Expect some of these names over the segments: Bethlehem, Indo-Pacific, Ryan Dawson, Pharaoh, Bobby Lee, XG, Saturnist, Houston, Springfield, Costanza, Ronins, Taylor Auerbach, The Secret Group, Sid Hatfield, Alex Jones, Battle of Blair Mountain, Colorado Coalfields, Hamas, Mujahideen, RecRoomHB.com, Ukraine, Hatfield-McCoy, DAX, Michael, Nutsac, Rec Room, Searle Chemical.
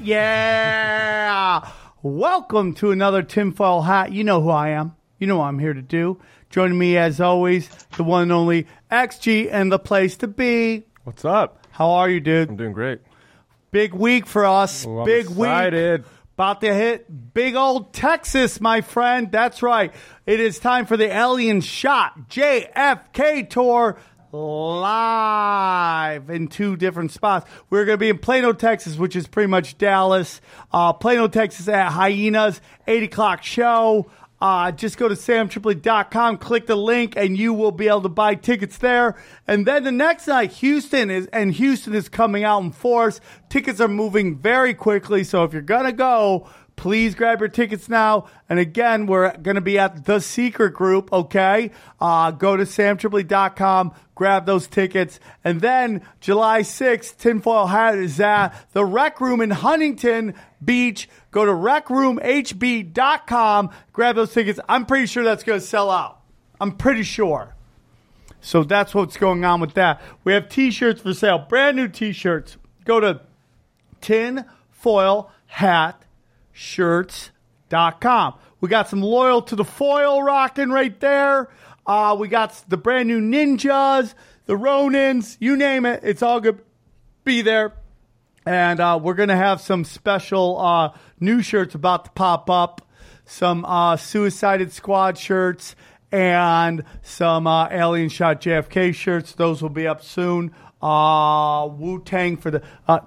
Yeah. Welcome to another Tinfoil Hat. You know who I am. You know what I'm here to do. Joining me, as always, the one and only XG and the place to be. What's up? How are you, dude? I'm doing great. Big week for us. Well, big excited. Week. About to hit big old Texas, my friend. That's right. It is time for the Alien Shot JFK Tour live in two different spots. We're going to be in Plano, Texas, which is pretty much Dallas. Plano, Texas at Hyenas, 8 o'clock show. Just go to SamTripley.com, click the link, and you will be able to buy tickets there. And then the next night, Houston is coming out in force. Tickets are moving very quickly, so if you're going to go, please grab your tickets now. And again, we're going to be at The Secret Group, okay? Go to SamTripley.com, grab those tickets. And then July 6th, Tinfoil Hat is at the Rec Room in Huntington Beach. Go to RecRoomHB.com, grab those tickets. I'm pretty sure that's going to sell out. I'm pretty sure. So that's what's going on with that. We have T-shirts for sale, brand new T-shirts. Go to tinfoilhatshirts.com. We got some Loyal to the Foil rocking right there. We got the brand new Ninjas, the Ronins, you name it. It's all going to be there. And we're going to have some special new shirts about to pop up. Some Suicided Squad shirts and some Alien Shot JFK shirts. Those will be up soon. Wu-Tang for the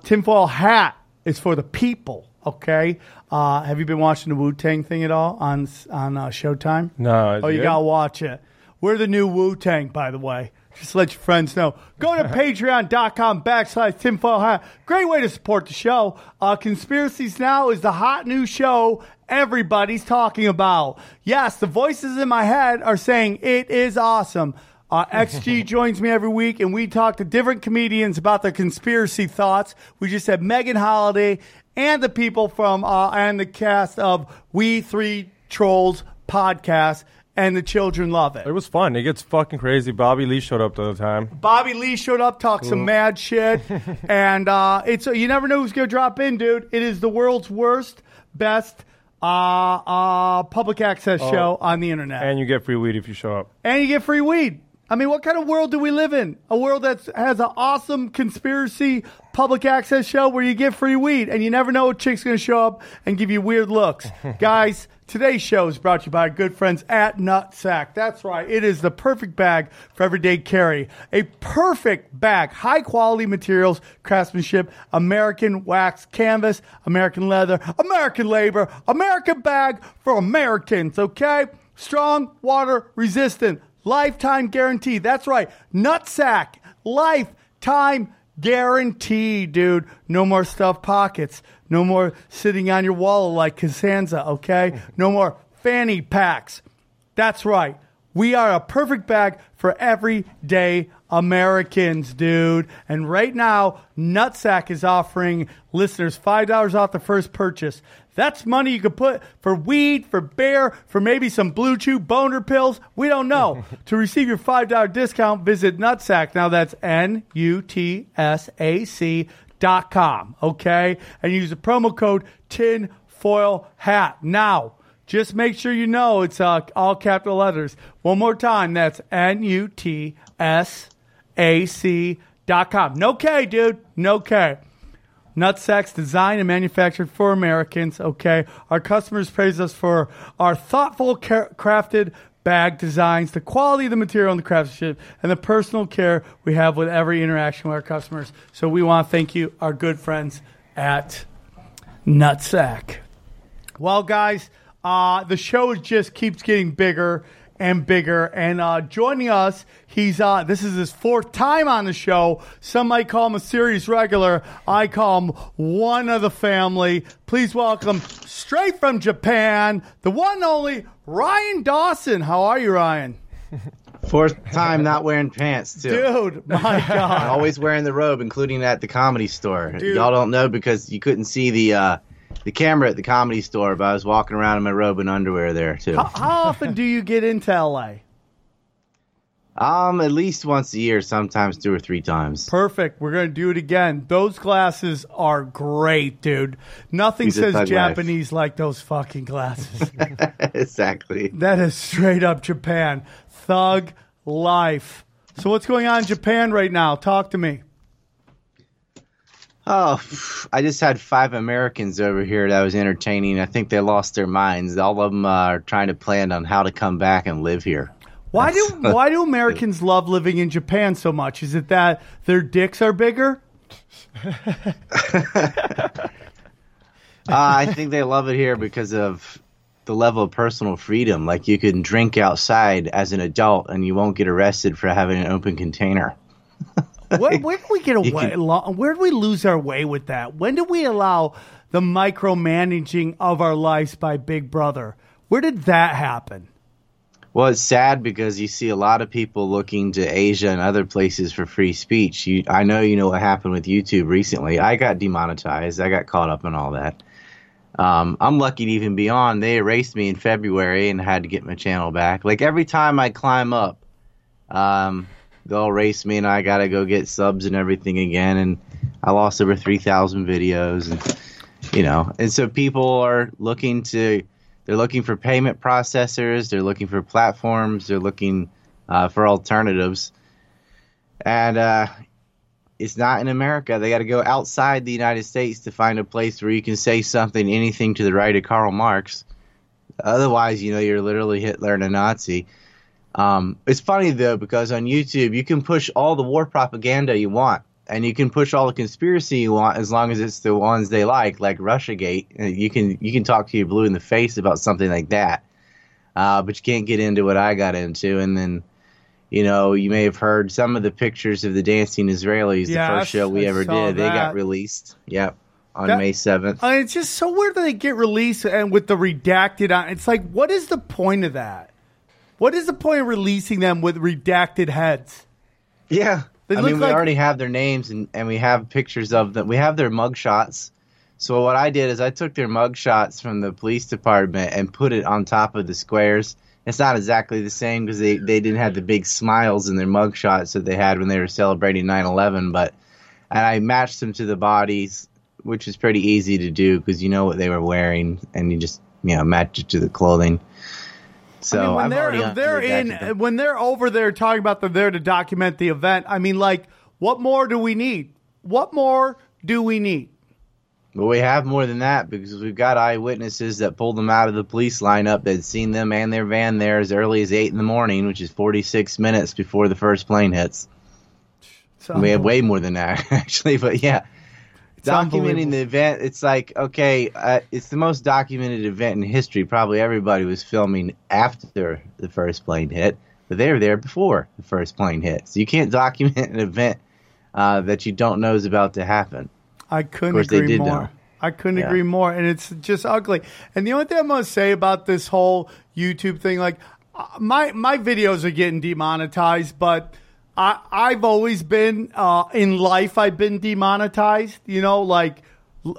Tinfoil Hat is for the people. Okay. Have you been watching the Wu-Tang thing at all on Showtime? No. Oh, you got to watch it. We're the new Wu-Tang, by the way. Just to let your friends know. Go to patreon.com/tinfoilhat. Great way to support the show. Conspiracies Now is the hot new show everybody's talking about. Yes, the voices in my head are saying it is awesome. XG joins me every week, and we talk to different comedians about their conspiracy thoughts. We just had Megan Holiday and the people from and the cast of We Three Trolls podcast, and the children love it. It was fun. It gets fucking crazy. Bobby Lee showed up the other time. Bobby Lee showed up, talked some mad shit, and it's you never know who's gonna drop in, dude. It is the world's worst, best public access show on the internet, and you get free weed if you show up. And you get free weed. I mean, what kind of world do we live in? A world that has an awesome conspiracy public access show where you get free weed and you never know what chick's going to show up and give you weird looks. Guys, today's show is brought to you by our good friends at Nutsac. That's right. It is the perfect bag for everyday carry. A perfect bag. High quality materials, craftsmanship, American wax canvas, American leather, American labor, American bag for Americans, okay? Strong, water resistant. Lifetime guarantee. That's right. Nutsack. Lifetime guarantee, dude. No more stuffed pockets. No more sitting on your wallet like Costanza, okay? No more fanny packs. That's right. We are a perfect bag for everyday Americans, dude. And right now, Nutsack is offering listeners $5 off the first purchase. That's money you could put for weed, for beer, for maybe some Blue Chew boner pills. We don't know. To receive your $5 discount, visit Nutsac. Now that's NUTSAC.com, okay? And use the promo code TINFOILHAT. Now, just make sure you know it's all capital letters. One more time, that's NUTSAC.com. No K, dude. No K. Nutsacks designed and manufactured for Americans, okay? Our customers praise us for our thoughtful, crafted bag designs, the quality of the material and the craftsmanship, and the personal care we have with every interaction with our customers. So we want to thank you, our good friends at Nutsac. Well, guys, the show just keeps getting bigger and bigger. And joining us, he's this is his fourth time on the show. Some might call him a series regular. I call him one of the family. Please welcome, straight from Japan, the one and only Ryan Dawson. How are you, Ryan? Fourth time not wearing pants, too. Dude, my God. Always wearing the robe, including at the Comedy Store. Dude. Y'all don't know because you couldn't see the camera at the Comedy Store, but I was walking around in my robe and underwear there, too. How often do you get into L.A.? At least once a year, sometimes 2 or 3 times. Perfect. We're going to do it again. Those glasses are great, dude. Nothing says Japanese like those fucking glasses. Exactly. That is straight up Japan. Thug life. So what's going on in Japan right now? Talk to me. Oh, I just had 5 Americans over here that was entertaining. I think they lost their minds. All of them are trying to plan on how to come back and live here. Why do Americans love living in Japan so much? Is it that their dicks are bigger? I think they love it here because of the level of personal freedom. Like you can drink outside as an adult and you won't get arrested for having an open container. Where do we get away? Where do we lose our way with that? When do we allow the micromanaging of our lives by Big Brother? Where did that happen? Well, it's sad because you see a lot of people looking to Asia and other places for free speech. I know you know what happened with YouTube recently. I got demonetized. I got caught up in all that. I'm lucky to even be on. They erased me in February and had to get my channel back. Like every time I climb up, they'll race me, and I got to go get subs and everything again. And I lost over 3,000 videos, and so people are they're looking for payment processors. They're looking for platforms. They're looking for alternatives. And it's not in America. They got to go outside the United States to find a place where you can say something, anything to the right of Karl Marx. Otherwise, you're literally Hitler and a Nazi. It's funny, though, because on YouTube, you can push all the war propaganda you want, and you can push all the conspiracy you want as long as it's the ones they like Russiagate. You can talk to your blue in the face about something like that, but you can't get into what I got into. And then, you may have heard some of the pictures of the dancing Israelis, the first show we ever did. That. They got released. Yep. On May 7th. It's just so weird that they get released and with the redacted on. It's like, what is the point of that? What is the point of releasing them with redacted heads? Yeah. We already have their names and we have pictures of them. We have their mug shots. So what I did is I took their mug shots from the police department and put it on top of the squares. It's not exactly the same because they didn't have the big smiles in their mug shots that they had when they were celebrating 9/11. And I matched them to the bodies, which is pretty easy to do because you know what they were wearing and you just match it to the clothing. So when they're over there talking about they're there to document the event, what more do we need? Well, we have more than that because we've got eyewitnesses that pulled them out of the police lineup that had seen them and their van there as early as 8 in the morning, which is 46 minutes before the first plane hits. We have way more than that, actually, but yeah. Documenting the event, it's like, okay, it's the most documented event in history. Probably everybody was filming after the first plane hit, but they were there before the first plane hit. So you can't document an event that you don't know is about to happen. I couldn't agree more. And it's just ugly. And the only thing I'm going to say about this whole YouTube thing, my videos are getting demonetized, but I've always been in life. I've been demonetized,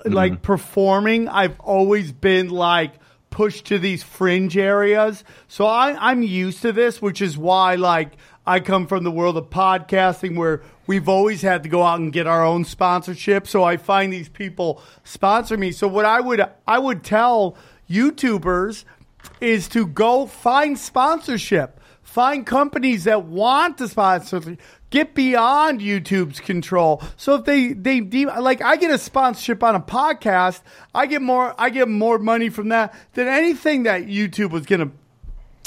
like performing. I've always been pushed to these fringe areas. So I'm used to this, which is why I come from the world of podcasting where we've always had to go out and get our own sponsorship. So I find these people sponsor me. So what I would tell YouTubers is to go find sponsorship. Find companies that want to sponsor. Get beyond YouTube's control. So if I get a sponsorship on a podcast, I get more money from that than anything that YouTube was going to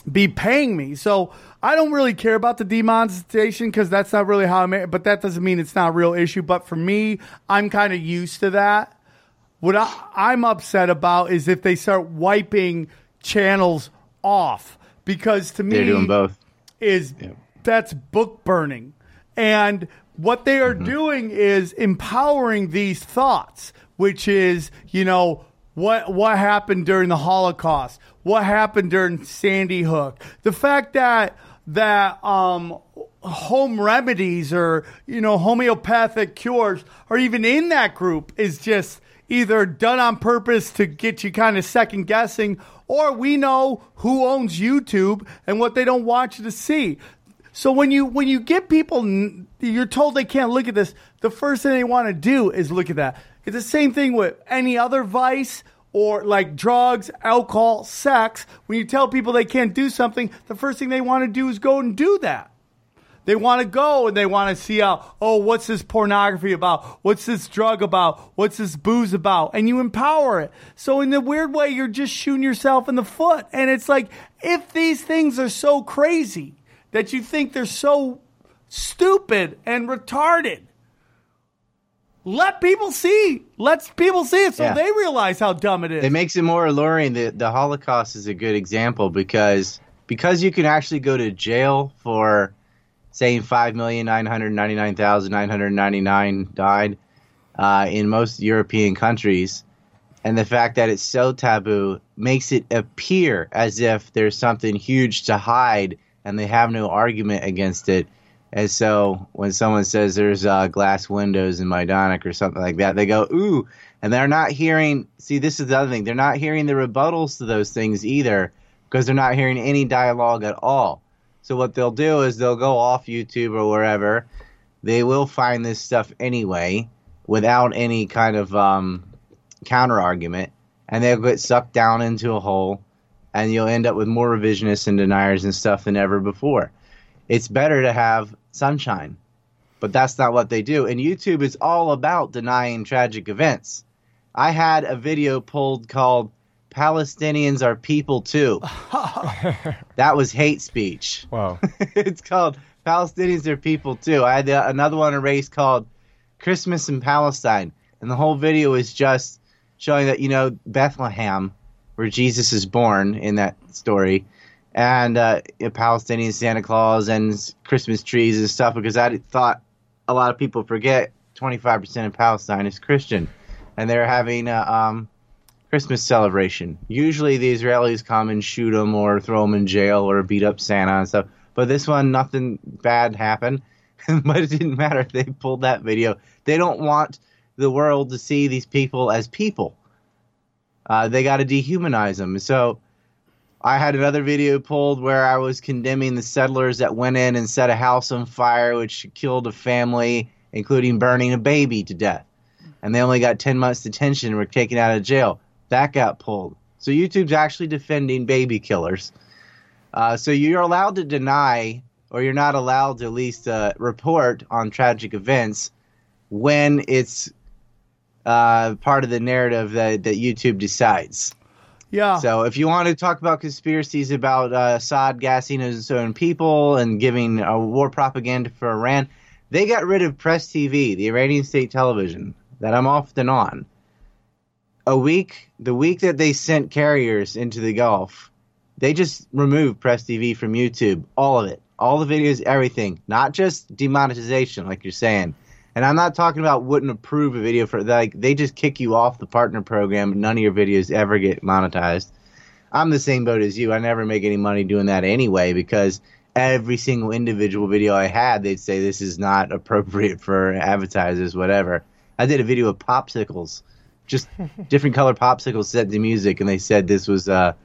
be paying me. So I don't really care about the demonetization because that's not really how I make it, but that doesn't mean it's not a real issue. But for me, I'm kind of used to that. What I'm upset about is if they start wiping channels off, because to me, they're doing both. That's book burning. And what they are doing is empowering these thoughts, which is, you know, what happened during the Holocaust? What happened during Sandy Hook? The fact that home remedies or, you know, homeopathic cures are even in that group is just either done on purpose to get you kind of second guessing, or we know who owns YouTube and what they don't want you to see. So when you get people, you're told they can't look at this, the first thing they want to do is look at that. It's the same thing with any other vice or like drugs, alcohol, sex. When you tell people they can't do something, the first thing they want to do is go and do that. They want to go and they want to see out, oh, what's this pornography about? What's this drug about? What's this booze about? And you empower it. So in the weird way, you're just shooting yourself in the foot. And it's like, if these things are so crazy that you think they're so stupid and retarded, let people see. Let people see it so they realize how dumb it is. It makes it more alluring. The Holocaust is a good example because you can actually go to jail for saying 5,999,999 died in most European countries. And the fact that it's so taboo makes it appear as if there's something huge to hide and they have no argument against it. And so when someone says there's glass windows in Majdanek or something like that, they go, ooh. And they're not hearing – see, this is the other thing. They're not hearing the rebuttals to those things either because they're not hearing any dialogue at all. So what they'll do is they'll go off YouTube or wherever. They will find this stuff anyway without any kind of counter-argument, and they'll get sucked down into a hole, and you'll end up with more revisionists and deniers and stuff than ever before. It's better to have sunshine, but that's not what they do. And YouTube is all about denying tragic events. I had a video pulled called Palestinians Are People Too. That was hate speech. Wow. It's called Palestinians Are People Too. I had another one, a race called Christmas in Palestine. And the whole video is just showing that, you know, Bethlehem, where Jesus is born in that story, and Palestinian Santa Claus and Christmas trees and stuff, because I thought a lot of people forget 25% of Palestine is Christian, and they're having Christmas celebration. Usually the Israelis come and shoot them or throw them in jail or beat up Santa and stuff. But this one, nothing bad happened. But it didn't matter if they pulled that video. They don't want the world to see these people as people. They got to dehumanize them. So I had another video pulled where I was condemning the settlers that went in and set a house on fire, which killed a family, including burning a baby to death. And they only got 10 months detention and were taken out of jail. That got pulled. So YouTube's actually defending baby killers. So you're allowed to deny, or you're not allowed to at least report on tragic events when it's part of the narrative that YouTube decides. Yeah. So if you want to talk about conspiracies about Assad gassing his own people and giving war propaganda for Iran, they got rid of Press TV, the Iranian state television that I'm often on. The week that they sent carriers into the Gulf, they just removed Press TV from YouTube, all of it, all the videos, everything, not just demonetization, like you're saying. And I'm not talking about wouldn't approve a video for like they just kick you off the partner program. None of your videos ever get monetized. I'm the same boat as you. I never make any money doing that anyway because every single individual video I had, they'd say this is not appropriate for advertisers, whatever. I did a video of popsicles. Just different color popsicles set to music, and they said this was not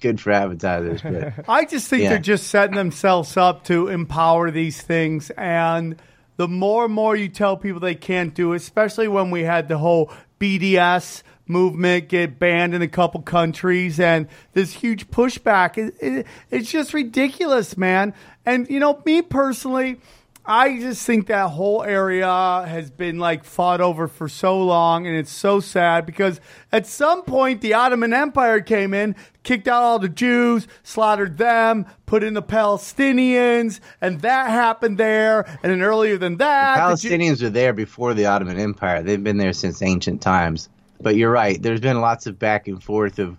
good for advertisers. But, I just think they're just setting themselves up to empower these things. And the more and more you tell people they can't do, especially when we had the whole BDS movement get banned in a couple countries and this huge pushback, it's just ridiculous, man. And, you know, me personally, I just think that whole area has been like fought over for so long, and it's so sad because at some point the Ottoman Empire came in, kicked out all the Jews, slaughtered them, put in the Palestinians, and that happened there. And then earlier than that, the Palestinians were there before the Ottoman Empire. They've been there since ancient times. But you're right. There's been lots of back and forth of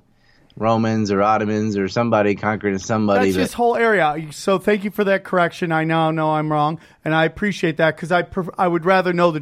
Romans or Ottomans or somebody conquering somebody. That's this whole area. So thank you for that correction. I now know I'm wrong, and I appreciate that because I would rather know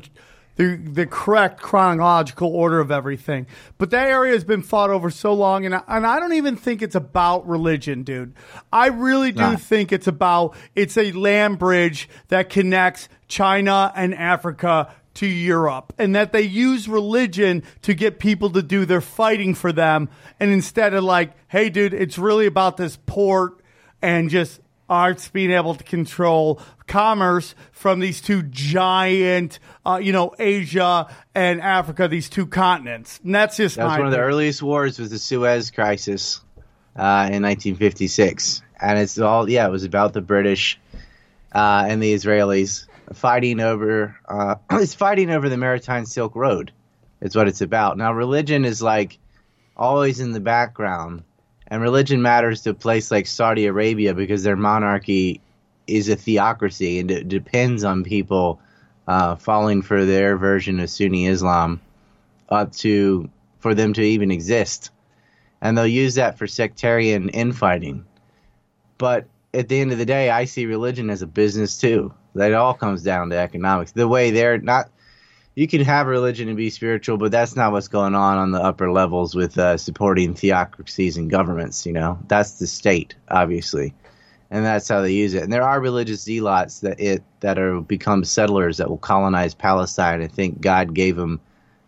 the correct chronological order of everything. But that area has been fought over so long, and I don't even think it's about religion, dude. I really do think it's a land bridge that connects China and Africa to Europe, and that they use religion to get people to do their fighting for them, and instead of like, hey, dude, it's really about this port and just arts being able to control commerce from these two giant, Asia and Africa, these two continents. And that was one of the earliest wars, was the Suez Crisis in 1956, and it's all it was about the British and the Israelis. Fighting over the Maritime Silk Road is what it's about. Now, religion is like always in the background, and religion matters to a place like Saudi Arabia because their monarchy is a theocracy and it depends on people falling for their version of Sunni Islam for them to even exist. And they'll use that for sectarian infighting. But at the end of the day, I see religion as a business too. That all comes down to economics. The way they're not, you can have religion and be spiritual, but that's not what's going on the upper levels with supporting theocracies and governments. That's the state, obviously, and that's how they use it. And there are religious zealots that become settlers that will colonize Palestine and think God gave them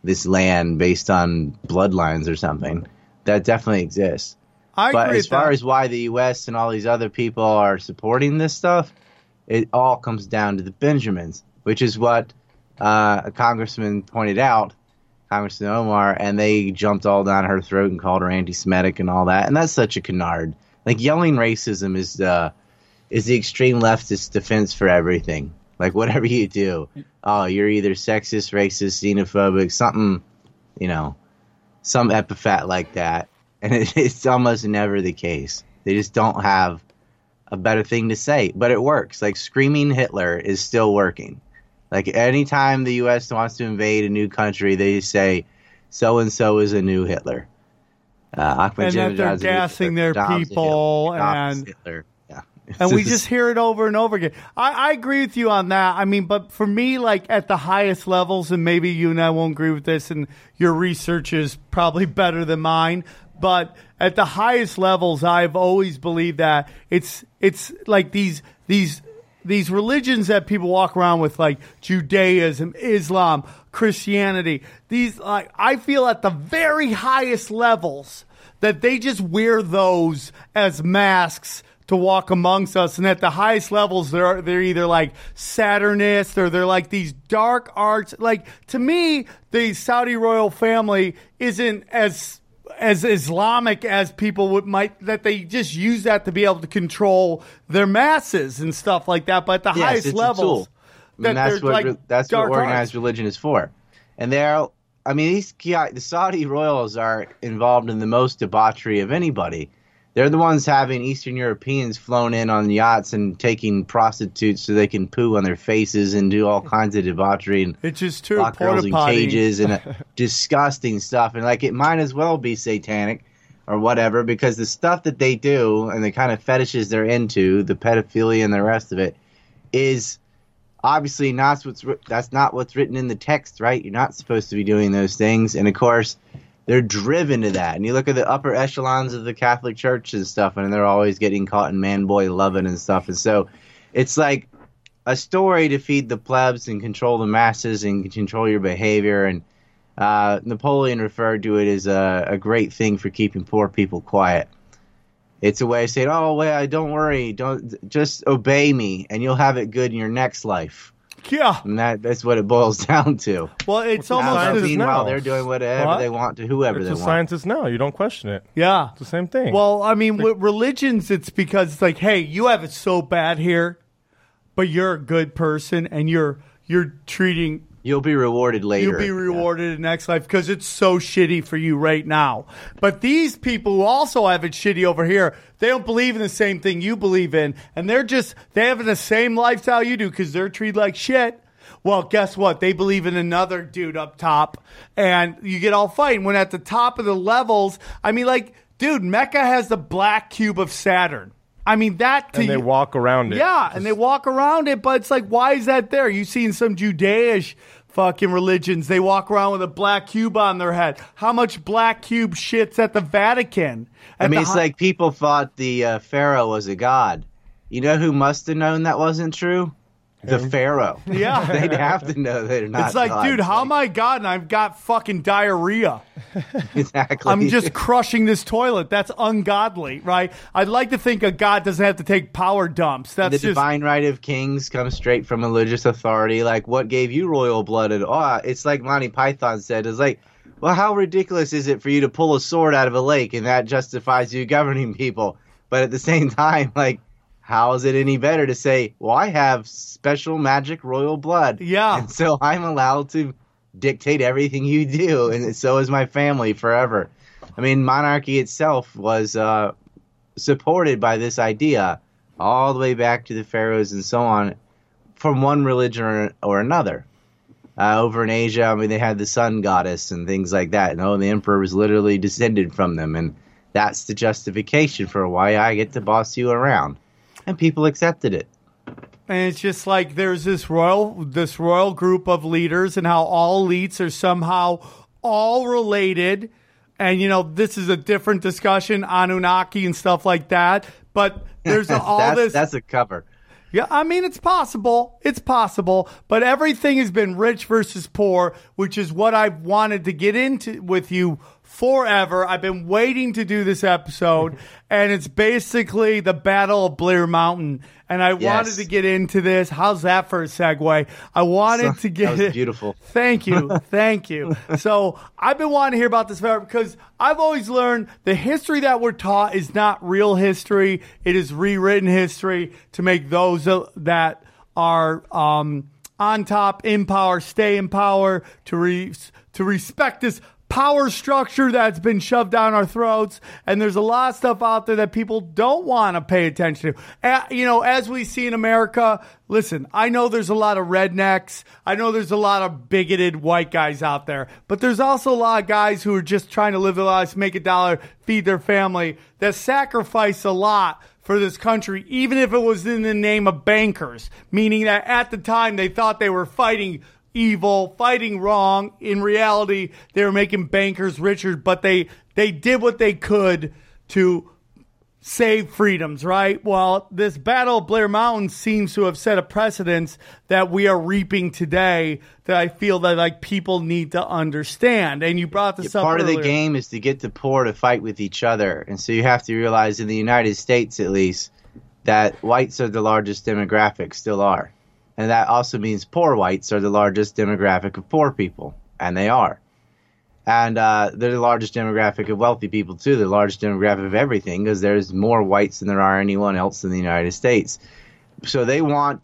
this land based on bloodlines or something. That definitely exists. But as far as why the U.S. and all these other people are supporting this stuff, it all comes down to the Benjamins, which is what a congressman pointed out, Congressman Omar, and they jumped all down her throat and called her anti-Semitic and all that. And that's such a canard. Like, yelling racism is the extreme leftist defense for everything. Like, whatever you do, you're either sexist, racist, xenophobic, something, some epithet like that. And it's almost never the case. They just don't have a better thing to say, but it works. Like, screaming Hitler is still working. Like, anytime the U.S. wants to invade a new country, they say, so-and-so is a new Hitler. And that they're gassing their people. And Hitler. Yeah. And we just hear it over and over again. I agree with you on that. I mean, but for me, like, at the highest levels, and maybe you and I won't agree with this, and your research is probably better than mine, but at the highest levels, I've always believed that it's like these religions that people walk around with, like Judaism, Islam, Christianity. These, like, I feel at the very highest levels that they just wear those as masks to walk amongst us, and at the highest levels, they're either like Saturnists or they're like these dark arts. Like, to me, the Saudi royal family isn't as Islamic as people that they just use that to be able to control their masses and stuff like that. But at the highest levels, that's what organized religion is for. And the Saudi royals are involved in the most debauchery of anybody. They're the ones having Eastern Europeans flown in on yachts and taking prostitutes so they can poo on their faces and do all kinds of debauchery and lock girls in cages and disgusting stuff. And, like, it might as well be satanic or whatever, because the stuff that they do and the kind of fetishes they're into, the pedophilia and the rest of it, is obviously that's not what's written in the text, right? You're not supposed to be doing those things. And, of course, they're driven to that. And you look at the upper echelons of the Catholic Church and stuff, and they're always getting caught in man-boy loving and stuff. And so it's like a story to feed the plebs and control the masses and control your behavior. And Napoleon referred to it as a great thing for keeping poor people quiet. It's a way of saying, don't worry. Just obey me, and you'll have it good in your next life. Yeah, and that's what it boils down to. Well, it's almost meanwhile they're doing whatever they want to whoever they want. Science is now. You don't question it. Yeah, it's the same thing. Well, I mean, with religions, it's because it's like, hey, you have it so bad here. but you're a good person and you're treating. You'll be rewarded later. You'll be rewarded in the next life because it's so shitty for you right now. But these people who also have it shitty over here, they don't believe in the same thing you believe in. And they're just, they have the same lifestyle you do because they're treated like shit. Well, guess what? They believe in another dude up top. And you get all fighting. When at the top of the levels, I mean, like, dude, Mecca has the black cube of Saturn. I mean, that to you. And they walk around it. Yeah, and they walk around it, but it's like, why is that there? You see in some Judaish fucking religions, they walk around with a black cube on their head. How much black cube shit's at the Vatican? I mean, it's like people thought the Pharaoh was a god. You know who must have known that wasn't true? The Pharaoh. Yeah. They'd have to know they're not. It's like, gods. Dude, how am I God and I've got fucking diarrhea? Exactly. I'm just crushing this toilet. That's ungodly, right? I'd like to think a god doesn't have to take power dumps. That's the divine right of kings comes straight from religious authority. Like, what gave you royal blood at all? It's like Monty Python said. It's like, well, how ridiculous is it for you to pull a sword out of a lake and that justifies you governing people? But at the same time, like, how is it any better to say, well, I have special magic royal blood. Yeah. And so I'm allowed to dictate everything you do. And so is my family forever. I mean, monarchy itself was supported by this idea all the way back to the pharaohs and so on from one religion or another. Over in Asia, I mean, they had the sun goddess and things like that. And the emperor was literally descended from them. And that's the justification for why I get to boss you around. And people accepted it. And it's just like there's this royal group of leaders and how all elites are somehow all related. And, this is a different discussion, Anunnaki and stuff like that. But there's all this. That's a cover. Yeah, I mean, it's possible. It's possible. But everything has been rich versus poor, which is what I've wanted to get into with you forever. I've been waiting to do this episode, and it's basically the Battle of Blair Mountain. And I wanted to get into this. How's that for a segue? I wanted to get it. Beautiful. Thank you. Thank you. So I've been wanting to hear about this forever because I've always learned the history that we're taught is not real history. It is rewritten history to make those that are on top, in power, stay in power, to respect this power structure that's been shoved down our throats. And there's a lot of stuff out there that people don't want to pay attention to. As we see in America, listen, I know there's a lot of rednecks. I know there's a lot of bigoted white guys out there, but there's also a lot of guys who are just trying to live their lives, make a dollar, feed their family, that sacrifice a lot for this country, even if it was in the name of bankers, meaning that at the time they thought they were fighting evil, fighting wrong. In reality, they were making bankers richer, but they did what they could to save freedoms, right? Well, this Battle of Blair Mountain seems to have set a precedence that we are reaping today that I feel that like people need to understand. And you brought this up part earlier. Of the game is to get the poor to fight with each other. And so you have to realize in the United States, at least, that whites are the largest demographic, still are. And that also means poor whites are the largest demographic of poor people, and they are. And they're the largest demographic of wealthy people, too, the largest demographic of everything, because there's more whites than there are anyone else in the United States. So they want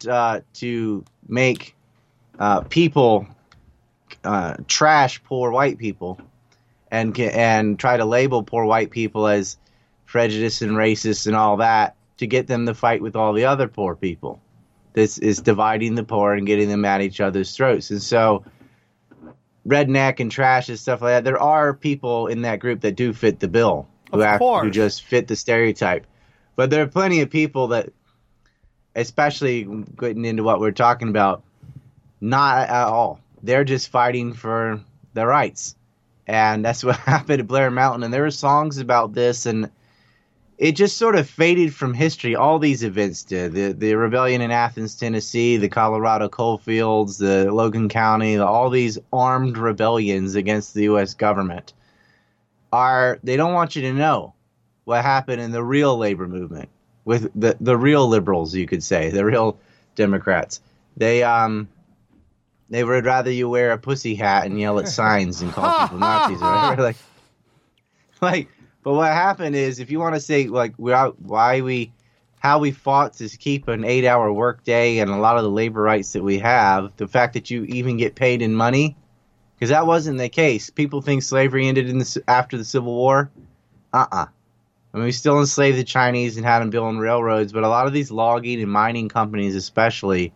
to make people trash poor white people and try to label poor white people as prejudiced and racist and all that to get them to fight with all the other poor people. This is dividing the poor and getting them at each other's throats. And so redneck and trash and stuff like that, there are people in that group that do fit the bill, who just fit the stereotype. But there are plenty of people that, especially getting into what we're talking about, not at all. They're just fighting for their rights. And that's what happened at Blair Mountain. And there were songs about this, and it just sort of faded from history. All these events did. The rebellion in Athens, Tennessee, the Colorado Coalfields, the Logan County, all these armed rebellions against the U.S. government. They don't want you to know what happened in the real labor movement with the real liberals, you could say, the real Democrats. They would rather you wear a pussy hat and yell at signs and call people Nazis or whatever. But what happened is, if you want to say, like, why we how we fought to keep an 8-hour work day and a lot of the labor rights that we have, the fact that you even get paid in money, because that wasn't the case. People think slavery ended in the, after the Civil War. I mean, we still enslaved the Chinese and had them building railroads, but a lot of these logging and mining companies especially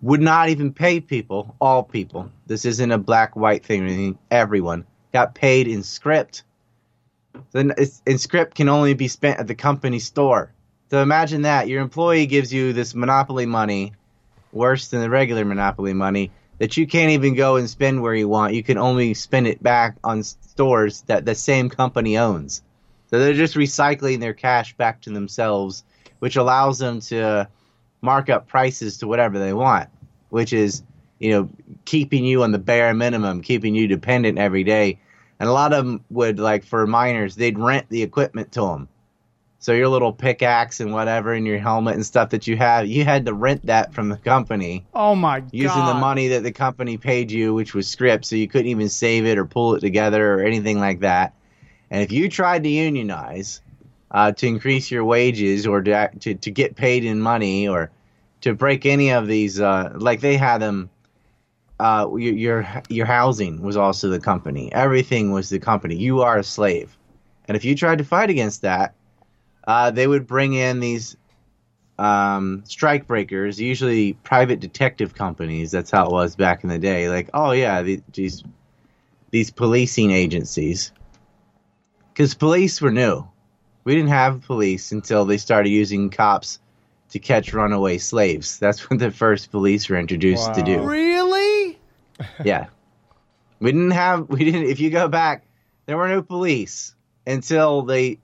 would not even pay people, all people. This isn't a black-white thing. Everyone got paid in script. Then and script can only be spent at the company store. So imagine that. Your employee gives you this monopoly money, worse than the regular monopoly money, that you can't even go and spend where you want. You can only spend it back on stores that the same company owns. So they're just recycling their cash back to themselves, which allows them to mark up prices to whatever they want, which is, you know, keeping you on the bare minimum, keeping you dependent every day. And a lot of them would, like for miners, they'd rent the equipment to them. So your little pickaxe and whatever and your helmet and stuff that you have, you had to rent that from the company. Oh, my God. Using the money that the company paid you, which was script, so you couldn't even save it or pull it together or anything like that. And if you tried to unionize to increase your wages or to get paid in money or to break any of these, like they had them, your housing was also the company. Everything was the company. You are a slave. And if you tried to fight against that, they would bring in these strike breakers, usually private detective companies. That's how it was back in the day. Like, oh, yeah, these policing agencies. Because police were new. We didn't have police until they started using cops to catch runaway slaves. That's what the first police were introduced to do. Really? Yeah. We didn't. If you go back, there were no police. Until the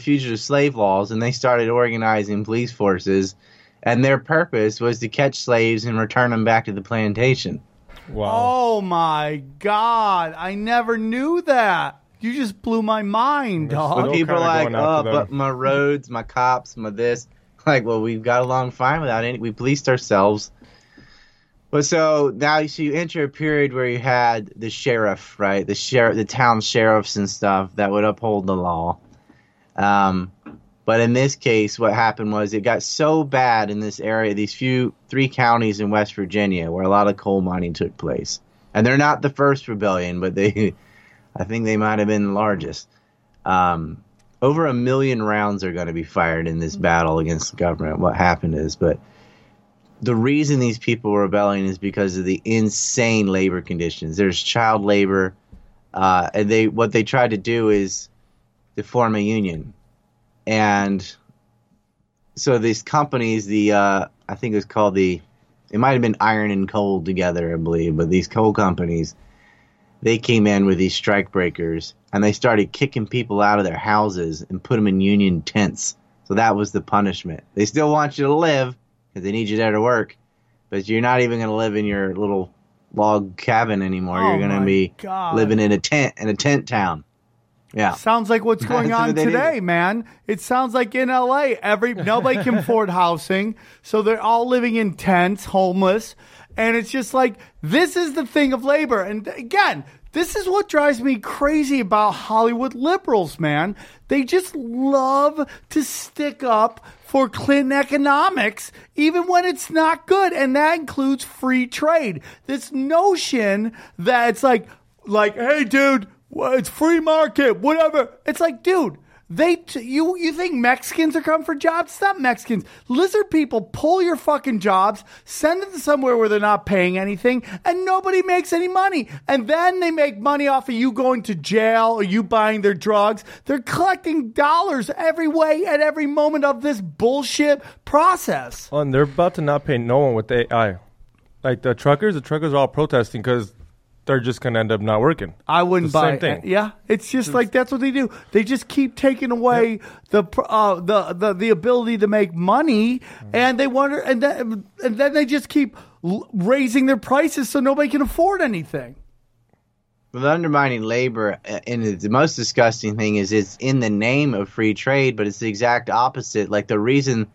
fugitive slave laws, and they started organizing police forces, and their purpose was to catch slaves and return them back to the plantation. Wow! Oh my God! I never knew that. You just blew my mind, dog. People are like, oh, but my roads, my cops, my this. Like, well, we've got along fine without any. We policed ourselves. Well, so now you enter a period where you had the sheriff, right? The town sheriffs and stuff that would uphold the law. But in this case, what happened was it got so bad in this area, these three counties in West Virginia where a lot of coal mining took place. And they're not the first rebellion, but I think they might have been the largest. Over 1 million rounds are going to be fired in this battle against the government. What happened is, but the reason these people were rebelling is because of the insane labor conditions. There's child labor, and what they tried to do is to form a union. And so these companies, I think it was called it might have been Iron and Coal together, I believe, but these coal companies, they came in with these strike breakers, and they started kicking people out of their houses and put them in union tents. So that was the punishment. They still want you to live, because they need you there to work, but you're not even going to live in your little log cabin anymore. Oh, you're going to be living in a tent town. Yeah, sounds like what's going on today, man. It sounds like in L.A., nobody can afford housing, so they're all living in tents, homeless, and it's just like this is the thing of labor. And again, this is what drives me crazy about Hollywood liberals, man. They just love to stick up for Clinton economics, even when it's not good, and that includes free trade. This notion that it's like, hey, dude, it's free market, whatever. It's like, dude, you think Mexicans are coming for jobs? Stop Mexicans. Lizard people pull your fucking jobs, send them to somewhere where they're not paying anything, and nobody makes any money. And then they make money off of you going to jail or you buying their drugs. They're collecting dollars every way at every moment of this bullshit process. Oh, and they're about to not pay no one with AI. Like the truckers are all protesting because they're just going to end up not working. I wouldn't buy it. Same thing. Yeah, it's just like that's what they do. They just keep taking away the ability to make money, and they wonder, and then they just keep raising their prices so nobody can afford anything. Well, undermining labor, and the most disgusting thing is it's in the name of free trade, but it's the exact opposite. Like the reason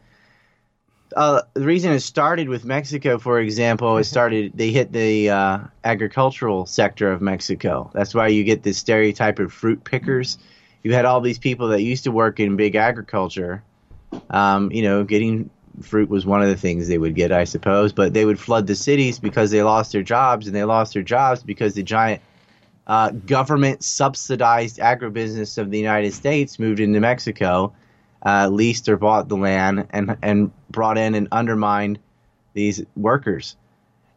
it started with Mexico, for example, they hit the agricultural sector of Mexico. That's why you get this stereotype of fruit pickers. You had all these people that used to work in big agriculture getting fruit was one of the things they would get, I suppose. But they would flood the cities because they lost their jobs, and they lost their jobs because the giant government-subsidized agribusiness of the United States moved into Mexico, leased or bought the land, and brought in and undermined these workers.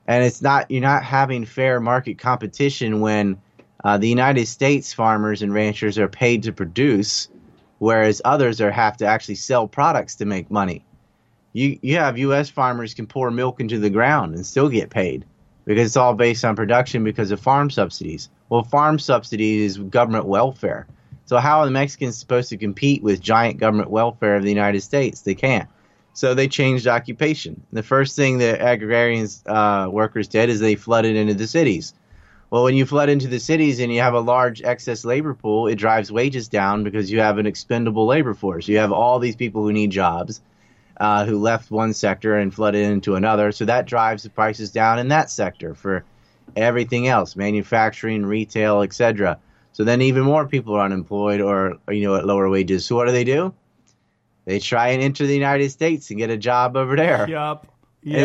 And it's not, you're not having fair market competition when the United States farmers and ranchers are paid to produce, whereas others are have to actually sell products to make money. You have U.S. farmers can pour milk into the ground and still get paid because it's all based on production because of farm subsidies. Well, farm subsidies is government welfare. So how are the Mexicans supposed to compete with giant government welfare of the United States? They can't. So they changed occupation. The first thing the agrarians workers did is they flooded into the cities. Well, when you flood into the cities and you have a large excess labor pool, it drives wages down because you have an expendable labor force. You have all these people who need jobs. Who left one sector and flooded into another. So that drives the prices down in that sector for everything else, manufacturing, retail, etc. So then even more people are unemployed or, at lower wages. So what do? They try and enter the United States and get a job over there. Yep.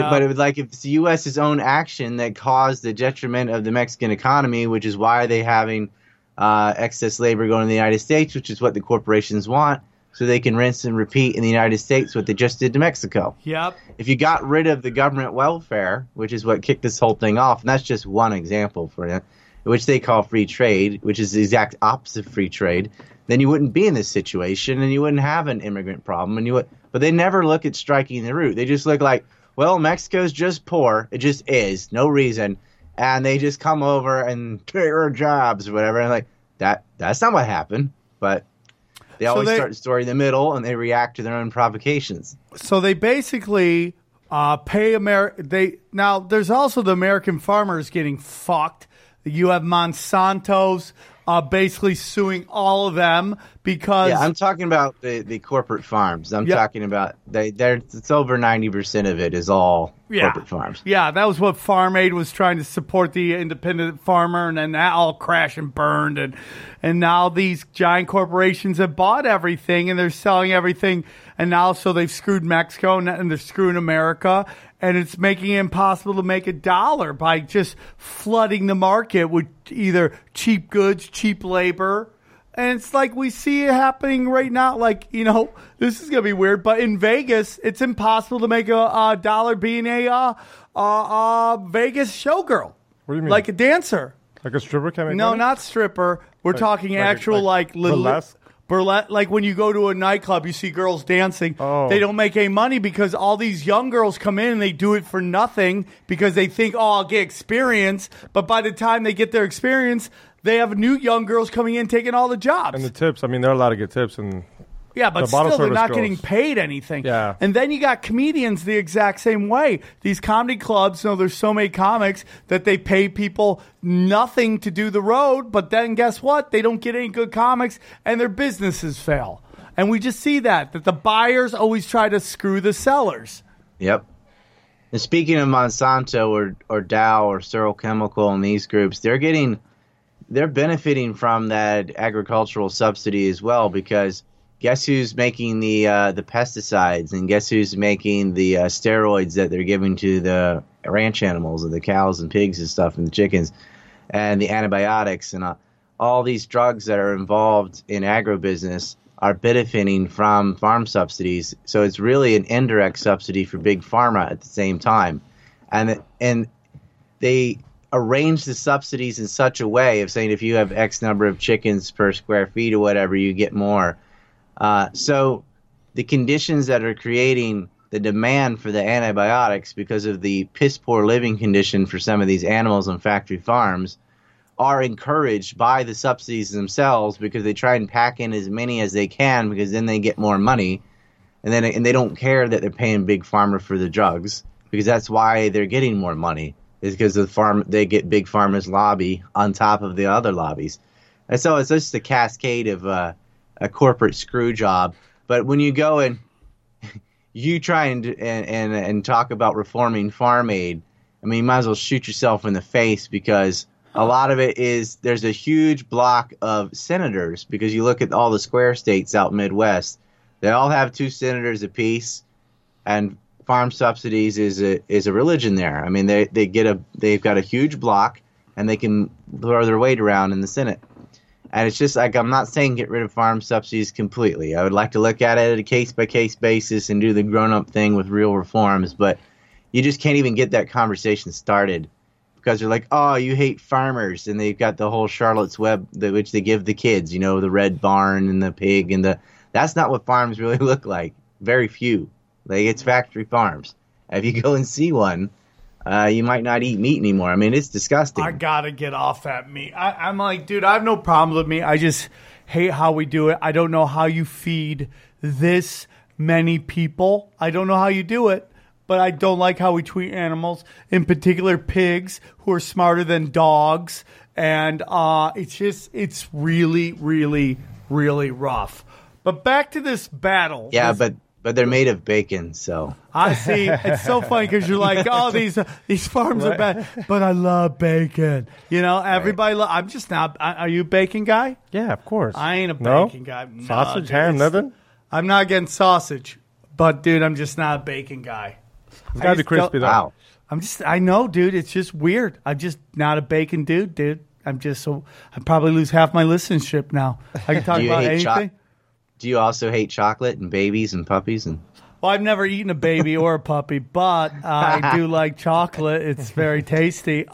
But it was like if it's the U.S.'s own action that caused the detriment of the Mexican economy, which is why they're having excess labor going to the United States, which is what the corporations want. So they can rinse and repeat in the United States what they just did to Mexico. Yep. If you got rid of the government welfare, which is what kicked this whole thing off, and that's just one example for it, which they call free trade, which is the exact opposite of free trade, then you wouldn't be in this situation and you wouldn't have an immigrant problem. But they never look at striking the root. They just look like, well, Mexico's just poor. It just is. No reason. And they just come over and take our jobs or whatever. And like, that's not what happened. But... they always start the story in the middle, and they react to their own provocations. So they basically pay America. Now, there's also the American farmers getting fucked. You have Monsanto's basically suing all of them because... yeah, I'm talking about the corporate farms. I'm talking about... it's over 90% of it is all corporate farms. Yeah, that was what Farm Aid was trying to support the independent farmer, and then that all crashed and burned. And now these giant corporations have bought everything, and they're selling everything. And now so they've screwed Mexico, and they're screwing America. And it's making it impossible to make a dollar by just flooding the market with either cheap goods, cheap labor. And it's like we see it happening right now. Like, this is going to be weird. But in Vegas, it's impossible to make a dollar being a Vegas showgirl. What do you mean? Like a dancer. Like a stripper? No, not stripper. We're talking actual like burlesque. Like when you go to a nightclub, you see girls dancing. Oh. They don't make any money because all these young girls come in and they do it for nothing because they think, I'll get experience. But by the time they get their experience, they have new young girls coming in taking all the jobs. And the tips. I mean, they're allowed to get tips. And yeah, but still, they're not getting paid anything. Yeah. And then you got comedians the exact same way. These comedy clubs, there's so many comics that they pay people nothing to do the road, but then guess what? They don't get any good comics, and their businesses fail. And we just see that the buyers always try to screw the sellers. Yep. And speaking of Monsanto or Dow or Searle Chemical and these groups, they're benefiting from that agricultural subsidy as well because guess who's making the pesticides and guess who's making the steroids that they're giving to the ranch animals and the cows and pigs and stuff and the chickens and the antibiotics and all these drugs that are involved in agribusiness are benefiting from farm subsidies. So it's really an indirect subsidy for big pharma at the same time. And they arrange the subsidies in such a way of saying if you have X number of chickens per square feet or whatever, you get more. So the conditions that are creating the demand for the antibiotics because of the piss-poor living condition for some of these animals on factory farms are encouraged by the subsidies themselves because they try and pack in as many as they can because then they get more money. And they don't care that they're paying big pharma for the drugs because that's why they're getting more money is because they get big pharma's lobby on top of the other lobbies. And so it's just a cascade of a corporate screw job. But when you go and you try and talk about reforming Farm Aid, I mean, you might as well shoot yourself in the face because a lot of it is there's a huge block of senators because you look at all the square states out Midwest They all have 2 senators apiece, and farm subsidies is a religion there. I mean, they've got a huge block, and they can throw their weight around in the Senate. And it's just like, I'm not saying get rid of farm subsidies completely. I would like to look at it at a case-by-case basis and do the grown-up thing with real reforms, but you just can't even get that conversation started because they're like, oh, you hate farmers, and they've got the whole Charlotte's Web, which they give the kids, you know, the red barn and the pig and the – that's not what farms really look like, very few. Like, it's factory farms. If you go and see one, you might not eat meat anymore. I mean, it's disgusting. I got to get off that meat. I'm like, dude, I have no problem with meat. I just hate how we do it. I don't know how you feed this many people. I don't know how you do it, but I don't like how we treat animals, in particular pigs, who are smarter than dogs. And it's really, really, really rough. But back to this battle. Yeah, But they're made of bacon, so. I see. It's so funny because you're like, oh, these farms are bad, but I love bacon. You know, everybody right. I'm just not. Are you a bacon guy? Yeah, of course. I ain't a bacon guy. No, sausage, dude, ham, nothing? I'm not getting sausage, but, dude, I'm just not a bacon guy. It's got to be crispy, though. Wow. I know, dude. It's just weird. I'm just not a bacon dude, dude. I probably lose half my listenership now. I can talk about anything. Do you also hate chocolate and babies and puppies? Well, I've never eaten a baby or a puppy, but I do like chocolate. It's very tasty.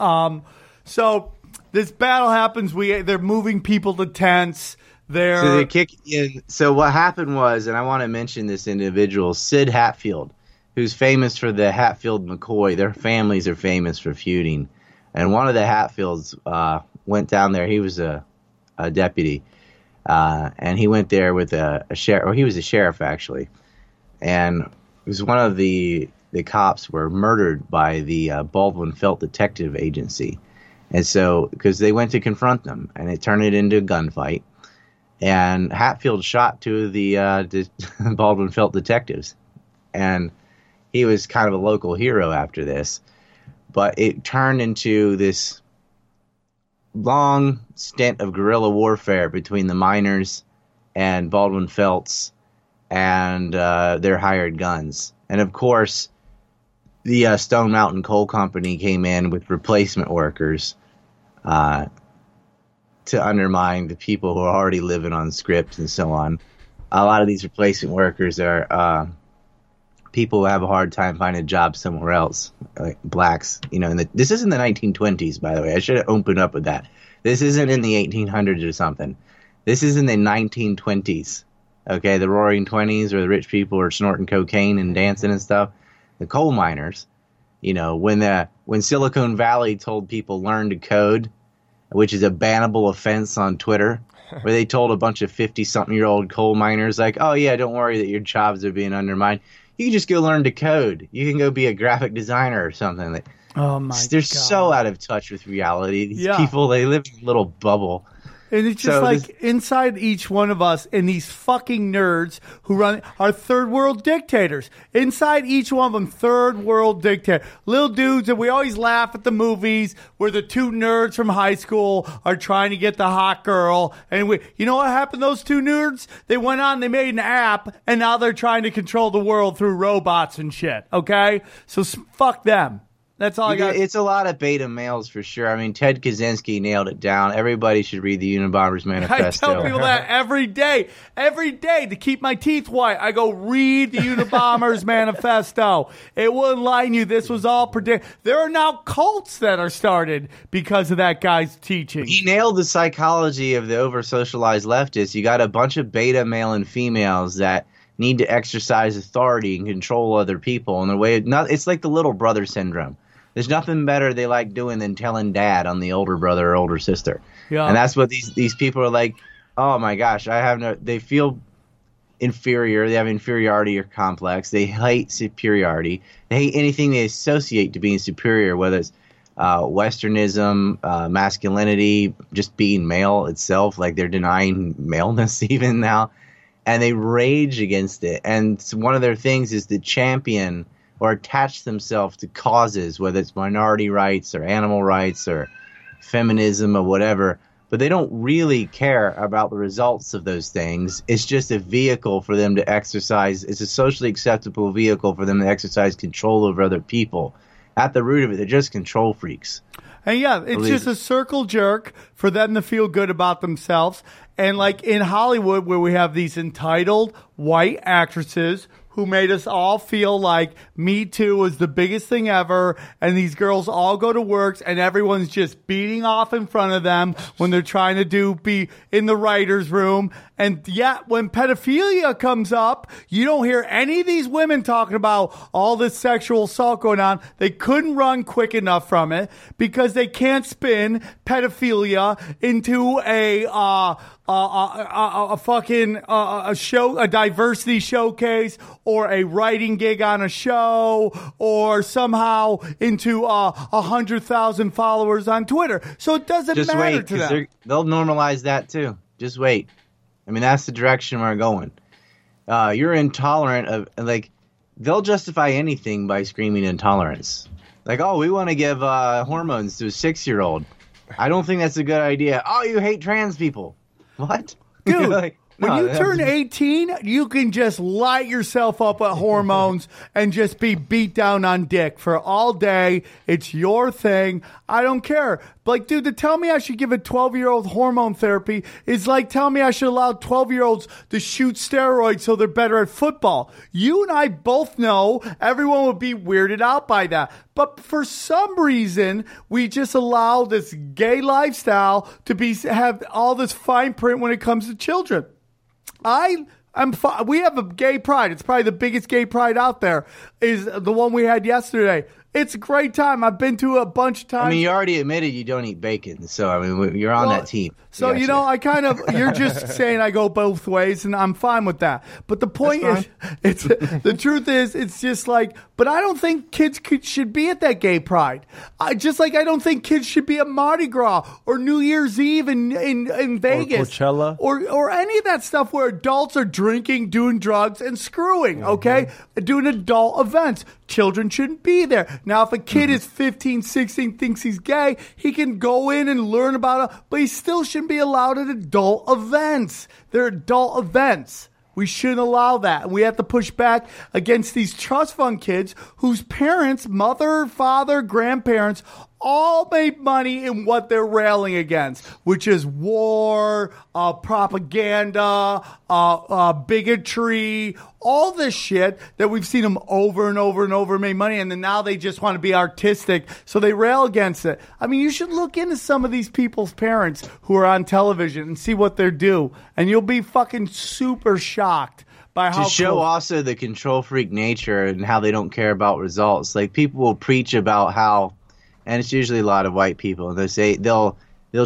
So this battle happens. They're moving people to tents. So they're kicking in. So what happened was, and I want to mention this individual, Sid Hatfield, who's famous for the Hatfield-McCoy. Their families are famous for feuding. And one of the Hatfields went down there. He was a deputy. And he went there with a sheriff, or he was a sheriff actually, and it was one of the cops were murdered by the Baldwin-Felts detective agency, and so because they went to confront them, and it turned it into a gunfight, and Hatfield shot 2 of the Baldwin-Felts detectives, and he was kind of a local hero after this, but it turned into this long stint of guerrilla warfare between the miners and Baldwin-Felts and their hired guns. And, of course, the Stone Mountain Coal Company came in with replacement workers to undermine the people who are already living on script and so on. A lot of these replacement workers are people who have a hard time finding a job somewhere else, like blacks. You know, this isn't the 1920s, by the way. I should have opened up with that. This isn't in the 1800s or something. This is in the 1920s, okay? The Roaring Twenties, where the rich people are snorting cocaine and dancing and stuff. The coal miners, you know, when Silicon Valley told people learn to code, which is a bannable offense on Twitter, where they told a bunch of 50-something-year-old coal miners, like, oh, yeah, don't worry that your jobs are being undermined. You can just go learn to code. You can go be a graphic designer or something. Like, oh my God. They're so out of touch with reality. These people, they live in a little bubble. And it's just inside each one of us, and these fucking nerds who run are third world dictators. Inside each one of them, third world dictator. Little dudes, and we always laugh at the movies where the 2 nerds from high school are trying to get the hot girl. And you know what happened to those 2 nerds? They went on, they made an app, and now they're trying to control the world through robots and shit, okay? So fuck them. That's all I got. It's a lot of beta males for sure. I mean, Ted Kaczynski nailed it down. Everybody should read the Unabomber's Manifesto. I tell people that every day. Every day to keep my teeth white, I go read the Unabomber's Manifesto. It wouldn't lie to you. This was all predicted. There are now cults that are started because of that guy's teaching. He nailed the psychology of the over-socialized leftists. You got a bunch of beta male and females that need to exercise authority and control other people in their way. It's like the little brother syndrome. There's nothing better they like doing than telling dad on the older brother or older sister. Yeah. And that's what these people are like, oh my gosh, they feel inferior. They have inferiority or complex. They hate superiority. They hate anything they associate to being superior, whether it's Westernism, masculinity, just being male itself. Like they're denying maleness even now. And they rage against it. And one of their things is to champion or attach themselves to causes, whether it's minority rights or animal rights or feminism or whatever, but they don't really care about the results of those things. It's just a vehicle for them to exercise. It's a socially acceptable vehicle for them to exercise control over other people. At the root of it, they're just control freaks. And yeah, it's just a circle jerk for them to feel good about themselves. And like in Hollywood, where we have these entitled white actresses who made us all feel like Me Too was the biggest thing ever, and these girls all go to works, and everyone's just beating off in front of them when they're trying to be in the writer's room. And yet, when pedophilia comes up, you don't hear any of these women talking about all this sexual assault going on. They couldn't run quick enough from it because they can't spin pedophilia into a fucking show, a diversity showcase, or a writing gig on a show, or somehow into 100,000 followers on Twitter. So it doesn't matter to them. They'll normalize that too. Just wait. I mean, that's the direction we're going. You're intolerant of, like, they'll justify anything by screaming intolerance. Like, oh, we want to give hormones to a 6-year-old. I don't think that's a good idea. Oh, you hate trans people. What? Dude, like, no, when you turn 18, you can just light yourself up at hormones and just be beat down on dick for all day. It's your thing. I don't care. But like, dude, to tell me I should give a 12-year-old hormone therapy is like telling me I should allow 12-year-olds to shoot steroids so they're better at football. You and I both know everyone would be weirded out by that. But for some reason, we just allow this gay lifestyle to have all this fine print when it comes to children. We have a gay pride. It's probably the biggest gay pride out there, is the one we had yesterday. It's a great time. I've been to a bunch of times. I mean, you already admitted you don't eat bacon, so I mean, you're on that team. So, you know, I kind of, you're just saying I go both ways, and I'm fine with that. But the point is, the truth is, it's just like, but I don't think kids should be at that gay pride. Just like I don't think kids should be at Mardi Gras or New Year's Eve in Vegas. Or Coachella. Or any of that stuff where adults are drinking, doing drugs, and screwing, okay? Doing adult events. Children shouldn't be there. Now, if a kid is 15, 16, thinks he's gay, he can go in and learn about it, but he still shouldn't be allowed at adult events. They're adult events. We shouldn't allow that. And we have to push back against these trust fund kids whose parents, mother, father, grandparents, all made money in what they're railing against, which is war, propaganda, bigotry, all this shit that we've seen them over and over and over make money, and then now they just want to be artistic, so they rail against it. I mean, you should look into some of these people's parents who are on television and see what they're doing, and you'll be fucking super shocked. To show also the control freak nature and how they don't care about results. Like, people will preach about how, and it's usually a lot of white people, and they say they'll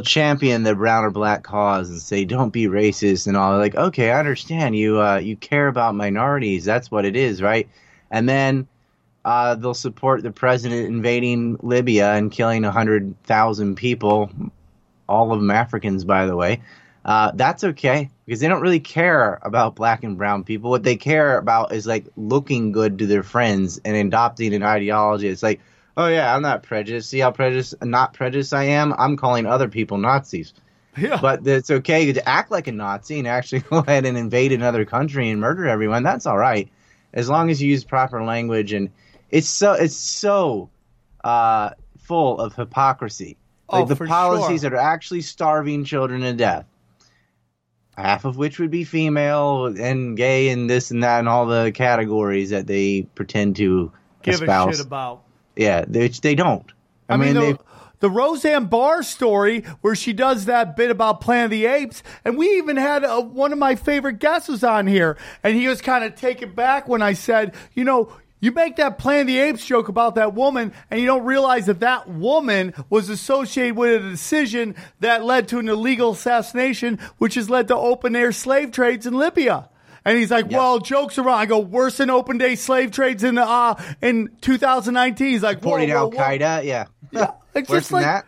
champion the brown or black cause and say don't be racist and all. Like, okay, I understand you care about minorities. That's what it is, right? And then they'll support the president invading Libya and killing 100,000 people, all of them Africans, by the way. That's okay, because they don't really care about black and brown people. What they care about is, like, looking good to their friends and adopting an ideology. It's like, oh, yeah, I'm not prejudiced. See how not prejudiced I am? I'm calling other people Nazis. Yeah. But it's okay to act like a Nazi and actually go ahead and invade another country and murder everyone. That's all right, as long as you use proper language. And it's so full of hypocrisy. Like, the policies that are actually starving children to death, half of which would be female and gay and this and that and all the categories that they pretend to espouse. Give a shit about. Yeah, they don't. I mean the Roseanne Barr story where she does that bit about Planet of the Apes, and we even had one of my favorite guests was on here, and he was kind of taken back when I said, you know, you make that Planet of the Apes joke about that woman, and you don't realize that that woman was associated with a decision that led to an illegal assassination, which has led to open-air slave trades in Libya. And he's like, well, jokes around. I go, worse than open-day slave trades in 2019. He's like, whoa, Al-Qaeda, yeah. It's worse than that.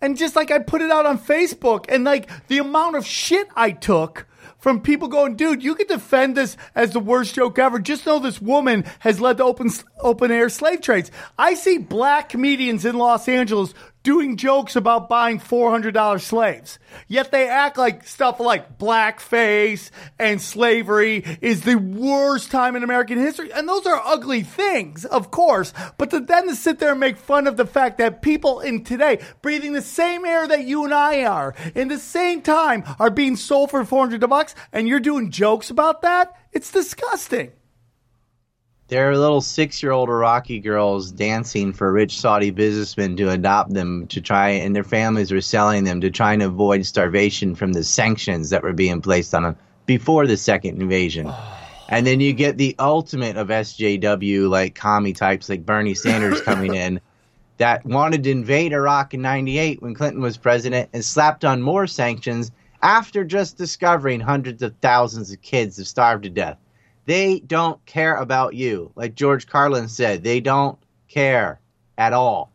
And just like I put it out on Facebook, and like the amount of shit I took from people going, dude, you could defend this as the worst joke ever. Just know this woman has led to open-air slave trades. I see black comedians in Los Angeles doing jokes about buying $400 slaves. Yet they act like stuff like blackface and slavery is the worst time in American history. And those are ugly things, of course. But to then to sit there and make fun of the fact that people in today, breathing the same air that you and I are, in the same time are being sold for $400 and you're doing jokes about that? It's disgusting. There are little 6-year-old Iraqi girls dancing for rich Saudi businessmen to adopt them to try, and their families were selling them to try and avoid starvation from the sanctions that were being placed on them before the second invasion. And then you get the ultimate of SJW, like commie types like Bernie Sanders coming in that wanted to invade Iraq in 98 when Clinton was president and slapped on more sanctions after just discovering hundreds of thousands of kids have starved to death. They don't care about you. Like George Carlin said, they don't care at all.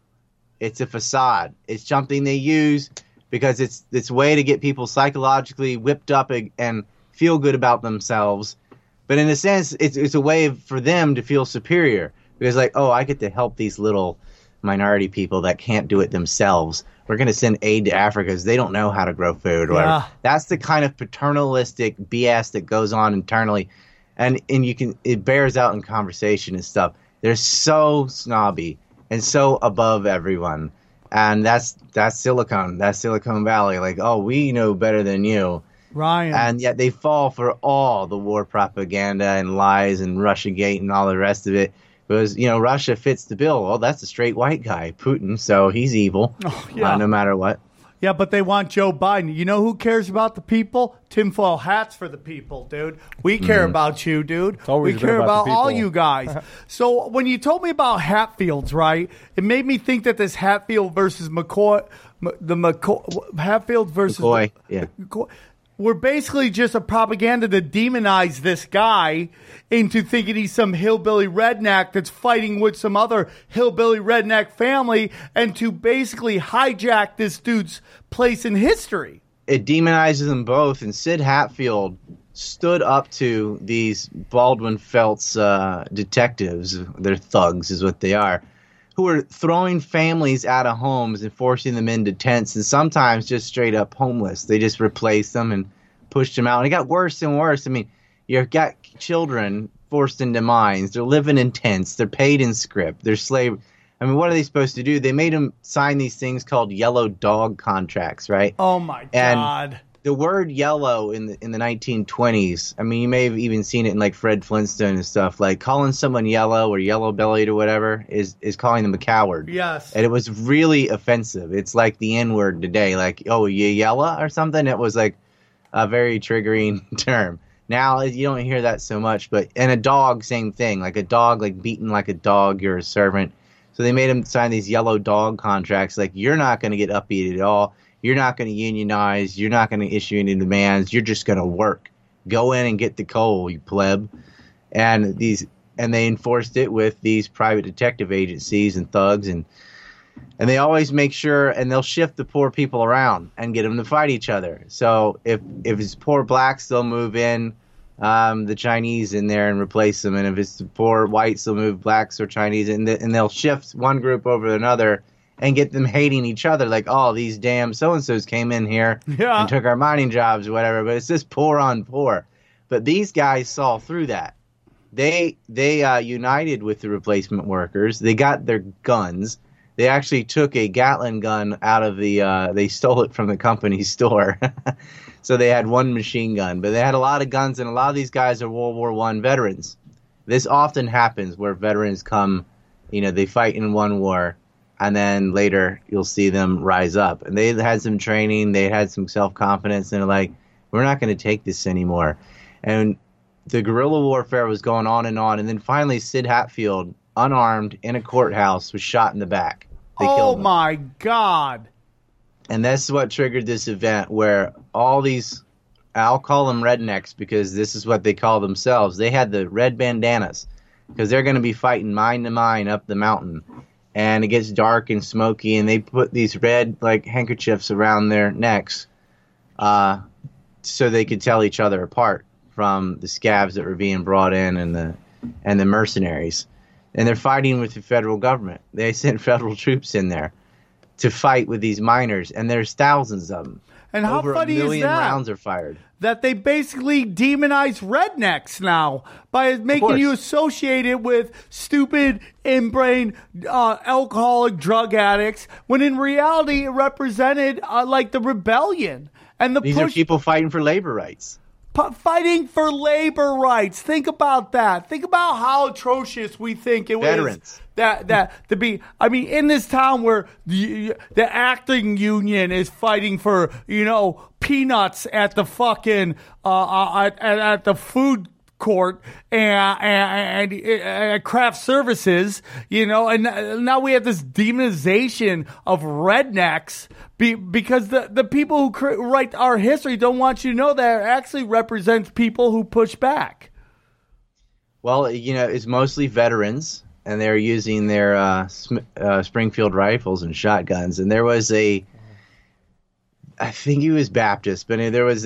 It's a facade. It's something they use because it's a way to get people psychologically whipped up and feel good about themselves. But in a sense, it's a way for them to feel superior. Because like, oh, I get to help these little minority people that can't do it themselves. We're going to send aid to Africa because they don't know how to grow food or whatever. That's the kind of paternalistic BS that goes on internally. And you can, it bears out in conversation and stuff. They're so snobby and so above everyone, and that's Silicon Valley. Like, oh, we know better than you, Ryan. And yet they fall for all the war propaganda and lies and Russiagate and all the rest of it. Because Russia fits the bill. Well, that's a straight white guy, Putin, so he's evil, no matter what. Yeah, but they want Joe Biden. You know who cares about the people? Tinfoil hats for the people, dude. We care about you, dude. We care about all you guys. So when you told me about Hatfields, right, it made me think that this Hatfield versus McCoy, Hatfield versus McCoy, McCoy, were basically just a propaganda to demonize this guy into thinking he's some hillbilly redneck that's fighting with some other hillbilly redneck family and to basically hijack this dude's place in history. It demonizes them both, and Sid Hatfield stood up to these Baldwin-Felts detectives. They're thugs is what they are, who are throwing families out of homes and forcing them into tents and sometimes just straight up homeless. They just replaced them and pushed them out. And it got worse and worse. I mean, you've got children forced into mines. They're living in tents. They're paid in script. They're slave. I mean, what are they supposed to do? They made them sign these things called yellow dog contracts, right? Oh, my God. And the word yellow in the 1920s, I mean, you may have even seen it in like Fred Flintstone and stuff, like calling someone yellow or yellow-bellied or whatever is calling them a coward. Yes. And it was really offensive. It's like the N-word today, like, oh, you yella or something? It was like a very triggering term. Now you don't hear that so much, and a dog, same thing, like a dog, like beaten like a dog, you're a servant. So they made him sign these yellow dog contracts, like you're not going to get upbeat at all. You're not going to unionize. You're not going to issue any demands. You're just going to work. Go in and get the coal, you pleb. And they enforced it with these private detective agencies and thugs. And they always make sure, and they'll shift the poor people around and get them to fight each other. So if it's poor blacks, they'll move in the Chinese in there and replace them. And if it's the poor whites, they'll move blacks or Chinese. And they'll shift one group over another and get them hating each other, like, oh, these damn so-and-sos came in here and took our mining jobs or whatever. But it's just poor on poor. But these guys saw through that. They united with the replacement workers. They got their guns. They actually took a Gatling gun out of the they stole it from the company store. So they had one machine gun. But they had a lot of guns, and a lot of these guys are World War I veterans. This often happens where veterans come, they fight in one war, and then later you'll see them rise up. And they had some training. They had some self-confidence. And they're like, we're not going to take this anymore. And the guerrilla warfare was going on. And then finally Sid Hatfield, unarmed, in a courthouse, was shot in the back. They killed him. Oh, my God. And that's what triggered this event where all these, I'll call them rednecks because this is what they call themselves. They had the red bandanas because they're going to be fighting mine to mine up the mountain. And it gets dark and smoky, and they put these red handkerchiefs around their necks so they could tell each other apart from the scabs that were being brought in and the mercenaries. And they're fighting with the federal government. They sent federal troops in there to fight with these miners, and there's thousands of them. And how funny is that? Over a million rounds are fired. That they basically demonize rednecks now by making you associate it with stupid, inbrain, alcoholic drug addicts, when in reality it represented like the rebellion and the. These are people fighting for labor rights. Fighting for labor rights. Think about that. Think about how atrocious we think it was. That to be. I mean, in this town where the acting union is fighting for peanuts at the fucking at the food court and craft services, and now we have this demonization of rednecks because the people who write our history don't want you to know that it actually represents people who push back. Well, it's mostly veterans, and they're using their Springfield rifles and shotguns. And there was I think he was Baptist, but there was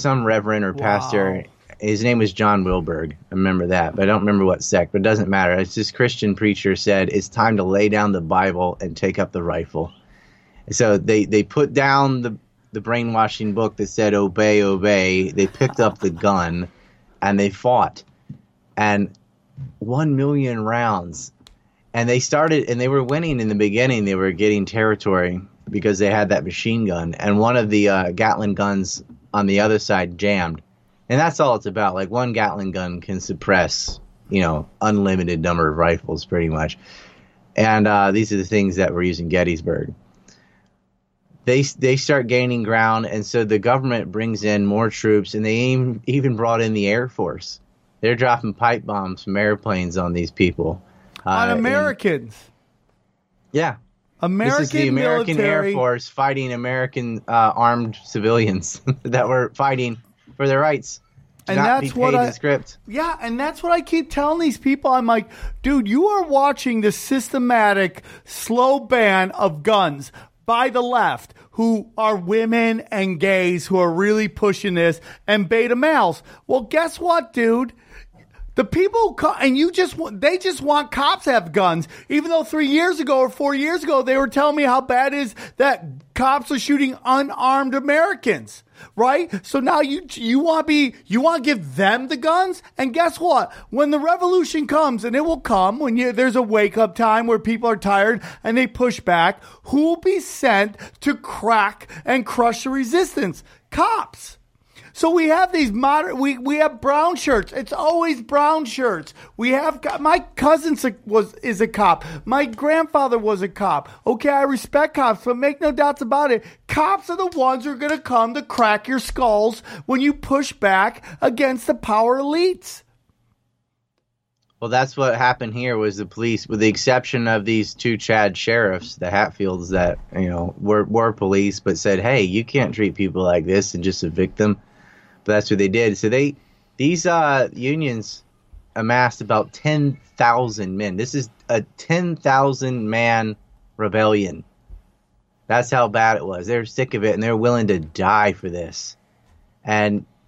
some reverend or pastor. His name was John Wilberg. I remember that, but I don't remember what sect, but it doesn't matter. It's this Christian preacher said, it's time to lay down the Bible and take up the rifle. So they put down the brainwashing book that said, obey, obey. They picked up the gun and they fought. And 1 million rounds. And they started, and they were winning in the beginning. They were getting territory because they had that machine gun. And one of the Gatling guns on the other side jammed. And that's all it's about. Like, one Gatling gun can suppress, unlimited number of rifles, pretty much. And these are the things that were used in Gettysburg. They start gaining ground, and so the government brings in more troops, and they even brought in the Air Force. They're dropping pipe bombs from airplanes on these people. On Americans. American this is the American military. Air Force fighting American armed civilians that were fighting for their rights, and that's what I keep telling these people. I'm like, dude, you are watching the systematic slow ban of guns by the left, who are women and gays who are really pushing this, and beta males. Well, guess what, dude? The people they just want cops to have guns, even though 3 years ago or 4 years ago they were telling me how bad it is that cops are shooting unarmed Americans, right? So now you want to give them the guns, and guess what? When the revolution comes, and it will come when there's a wake up time where people are tired and they push back, who will be sent to crack and crush the resistance? Cops. So we have these we have brown shirts. It's always brown shirts. We have, my cousin is a cop. My grandfather was a cop. Okay, I respect cops, but make no doubts about it. Cops are the ones who are going to come to crack your skulls when you push back against the power elites. Well, that's what happened here was the police, with the exception of these two Chad sheriffs, the Hatfields, that, were police, but said, hey, you can't treat people like this and just evict them. That's what they did. So these unions amassed about 10,000 men. This is a 10,000 man rebellion. That's how bad it was. They're sick of it, and they're willing to die for this.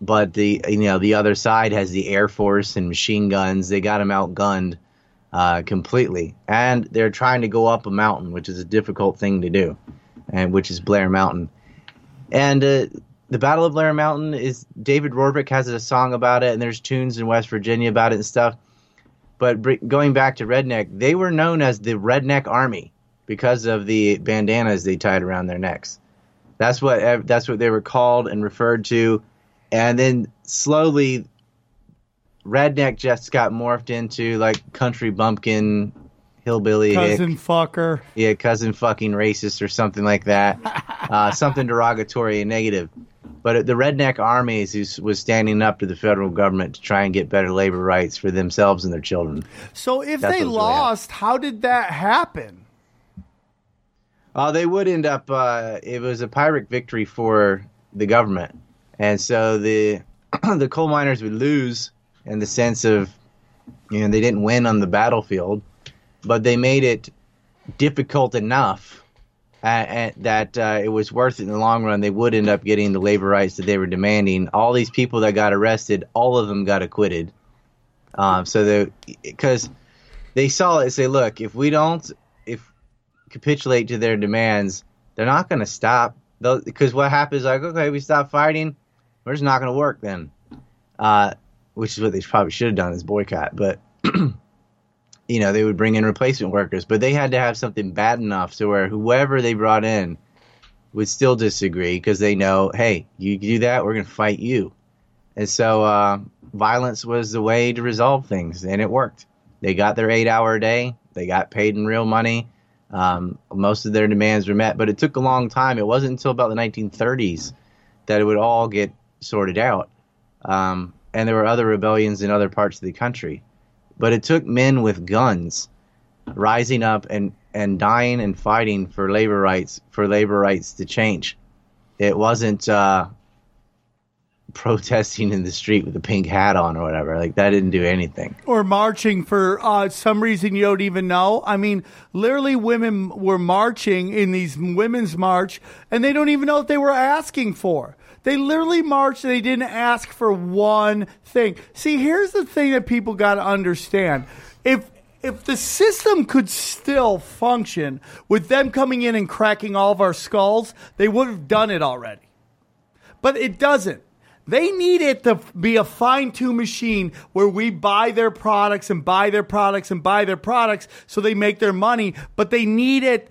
But the other side has the Air Force and machine guns. They got them outgunned completely, and they're trying to go up a mountain, which is a difficult thing to do, and which is Blair Mountain, and. The Battle of Blair Mountain is David Rorvik has a song about it, and there's tunes in West Virginia about it and stuff. But going back to redneck, they were known as the Redneck Army because of the bandanas they tied around their necks. That's what they were called and referred to. And then slowly, redneck just got morphed into like country bumpkin, hillbilly, cousin fucker. Yeah, cousin fucking racist or something like that. Something derogatory and negative. But the redneck army was standing up to the federal government to try and get better labor rights for themselves and their children. So if they lost, how did that happen? They would end up, it was a pyrrhic victory for the government. And so the coal miners would lose in the sense of, they didn't win on the battlefield, but they made it difficult enough that it was worth it in the long run. They would end up getting the labor rights that they were demanding. All these people that got arrested, all of them got acquitted. Because they saw it and say, look, if we don't, if capitulate to their demands, they're not going to stop. Because what happens is, like, okay, we stop fighting, we're just not going to work then. Which is what they probably should have done, is boycott. But, you know, they would bring in replacement workers. But they had to have something bad enough to where whoever they brought in would still disagree, because they know, hey, you do that, we're going to fight you. And so violence was the way to resolve things, and it worked. They got their 8-hour day. They got paid in real money. Most of their demands were met, but it took a long time. It wasn't until about the 1930s that it would all get sorted out. And there were other rebellions in other parts of the country. But it took men with guns rising up and dying and fighting for labor rights to change. It wasn't protesting in the street with a pink hat on or whatever. Like, that didn't do anything. Or marching for some reason you don't even know. I mean, literally women were marching in these women's march, and they don't even know what they were asking for. They literally marched and they didn't ask for one thing. See, here's the thing that people got to understand. If the system could still function with them coming in and cracking all of our skulls, they would have done it already. But it doesn't. They need it to be a fine-tuned machine where we buy their products and buy their products and buy their products so they make their money, but they need it.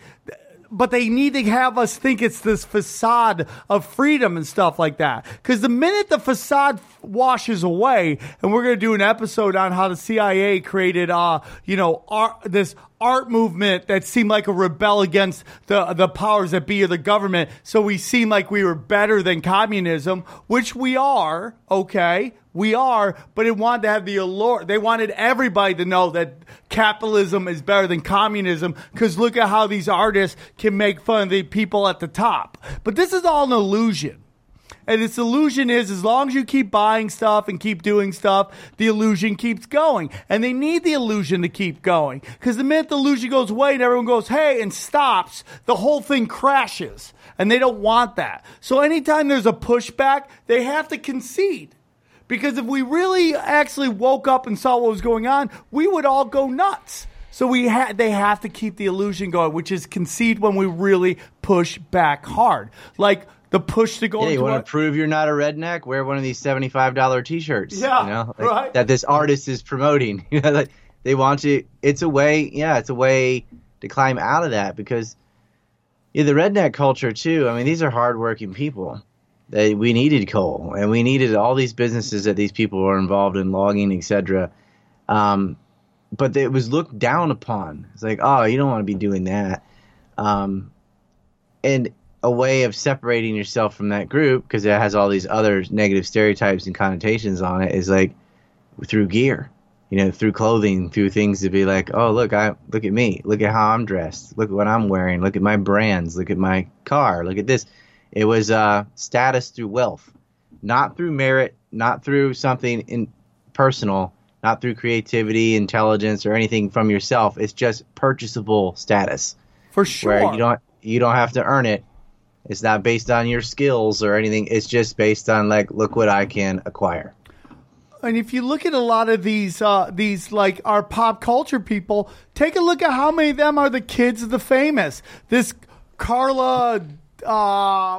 But they need to have us think it's this facade of freedom and stuff like that. Because the minute the facade washes away, and we're going to do an episode on how the CIA created, this art movement that seemed like a rebel against the powers that be or the government. So we seem like we were better than communism, which we are. Okay, we are. But it wanted to have the allure. They wanted everybody to know that capitalism is better than communism, because look at how these artists can make fun of the people at the top. But this is all an illusion. And its illusion is, as long as you keep buying stuff and keep doing stuff, the illusion keeps going. And they need the illusion to keep going. Because the minute the illusion goes away and everyone goes, hey, and stops, the whole thing crashes. And they don't want that. So anytime there's a pushback, they have to concede. Because if we really actually woke up and saw what was going on, we would all go nuts. So they have to keep the illusion going, which is concede when we really push back hard. Like, the push to go. Yeah, you want to prove you're not a redneck? Wear one of these $75 T-shirts. Yeah, you know, right. That this artist is promoting. You know, like, they want you. It's a way. Yeah, it's a way to climb out of that, because the redneck culture too. I mean, these are hardworking people. We needed coal, and we needed all these businesses that these people were involved in, logging, etc. But it was looked down upon. It's like, oh, you don't want to be doing that, and a way of separating yourself from that group, because it has all these other negative stereotypes and connotations on it, is like through gear, through clothing, through things to be like, oh, look, look at me, look at how I'm dressed, look at what I'm wearing, look at my brands, look at my car, look at this. It was status through wealth, not through merit, not through something personal, not through creativity, intelligence, or anything from yourself. It's just purchasable status. For sure. Where you don't have to earn it. It's not based on your skills or anything. It's just based on, like, look what I can acquire. And if you look at a lot of these like our pop culture people, take a look at how many of them are the kids of the famous. This Carla,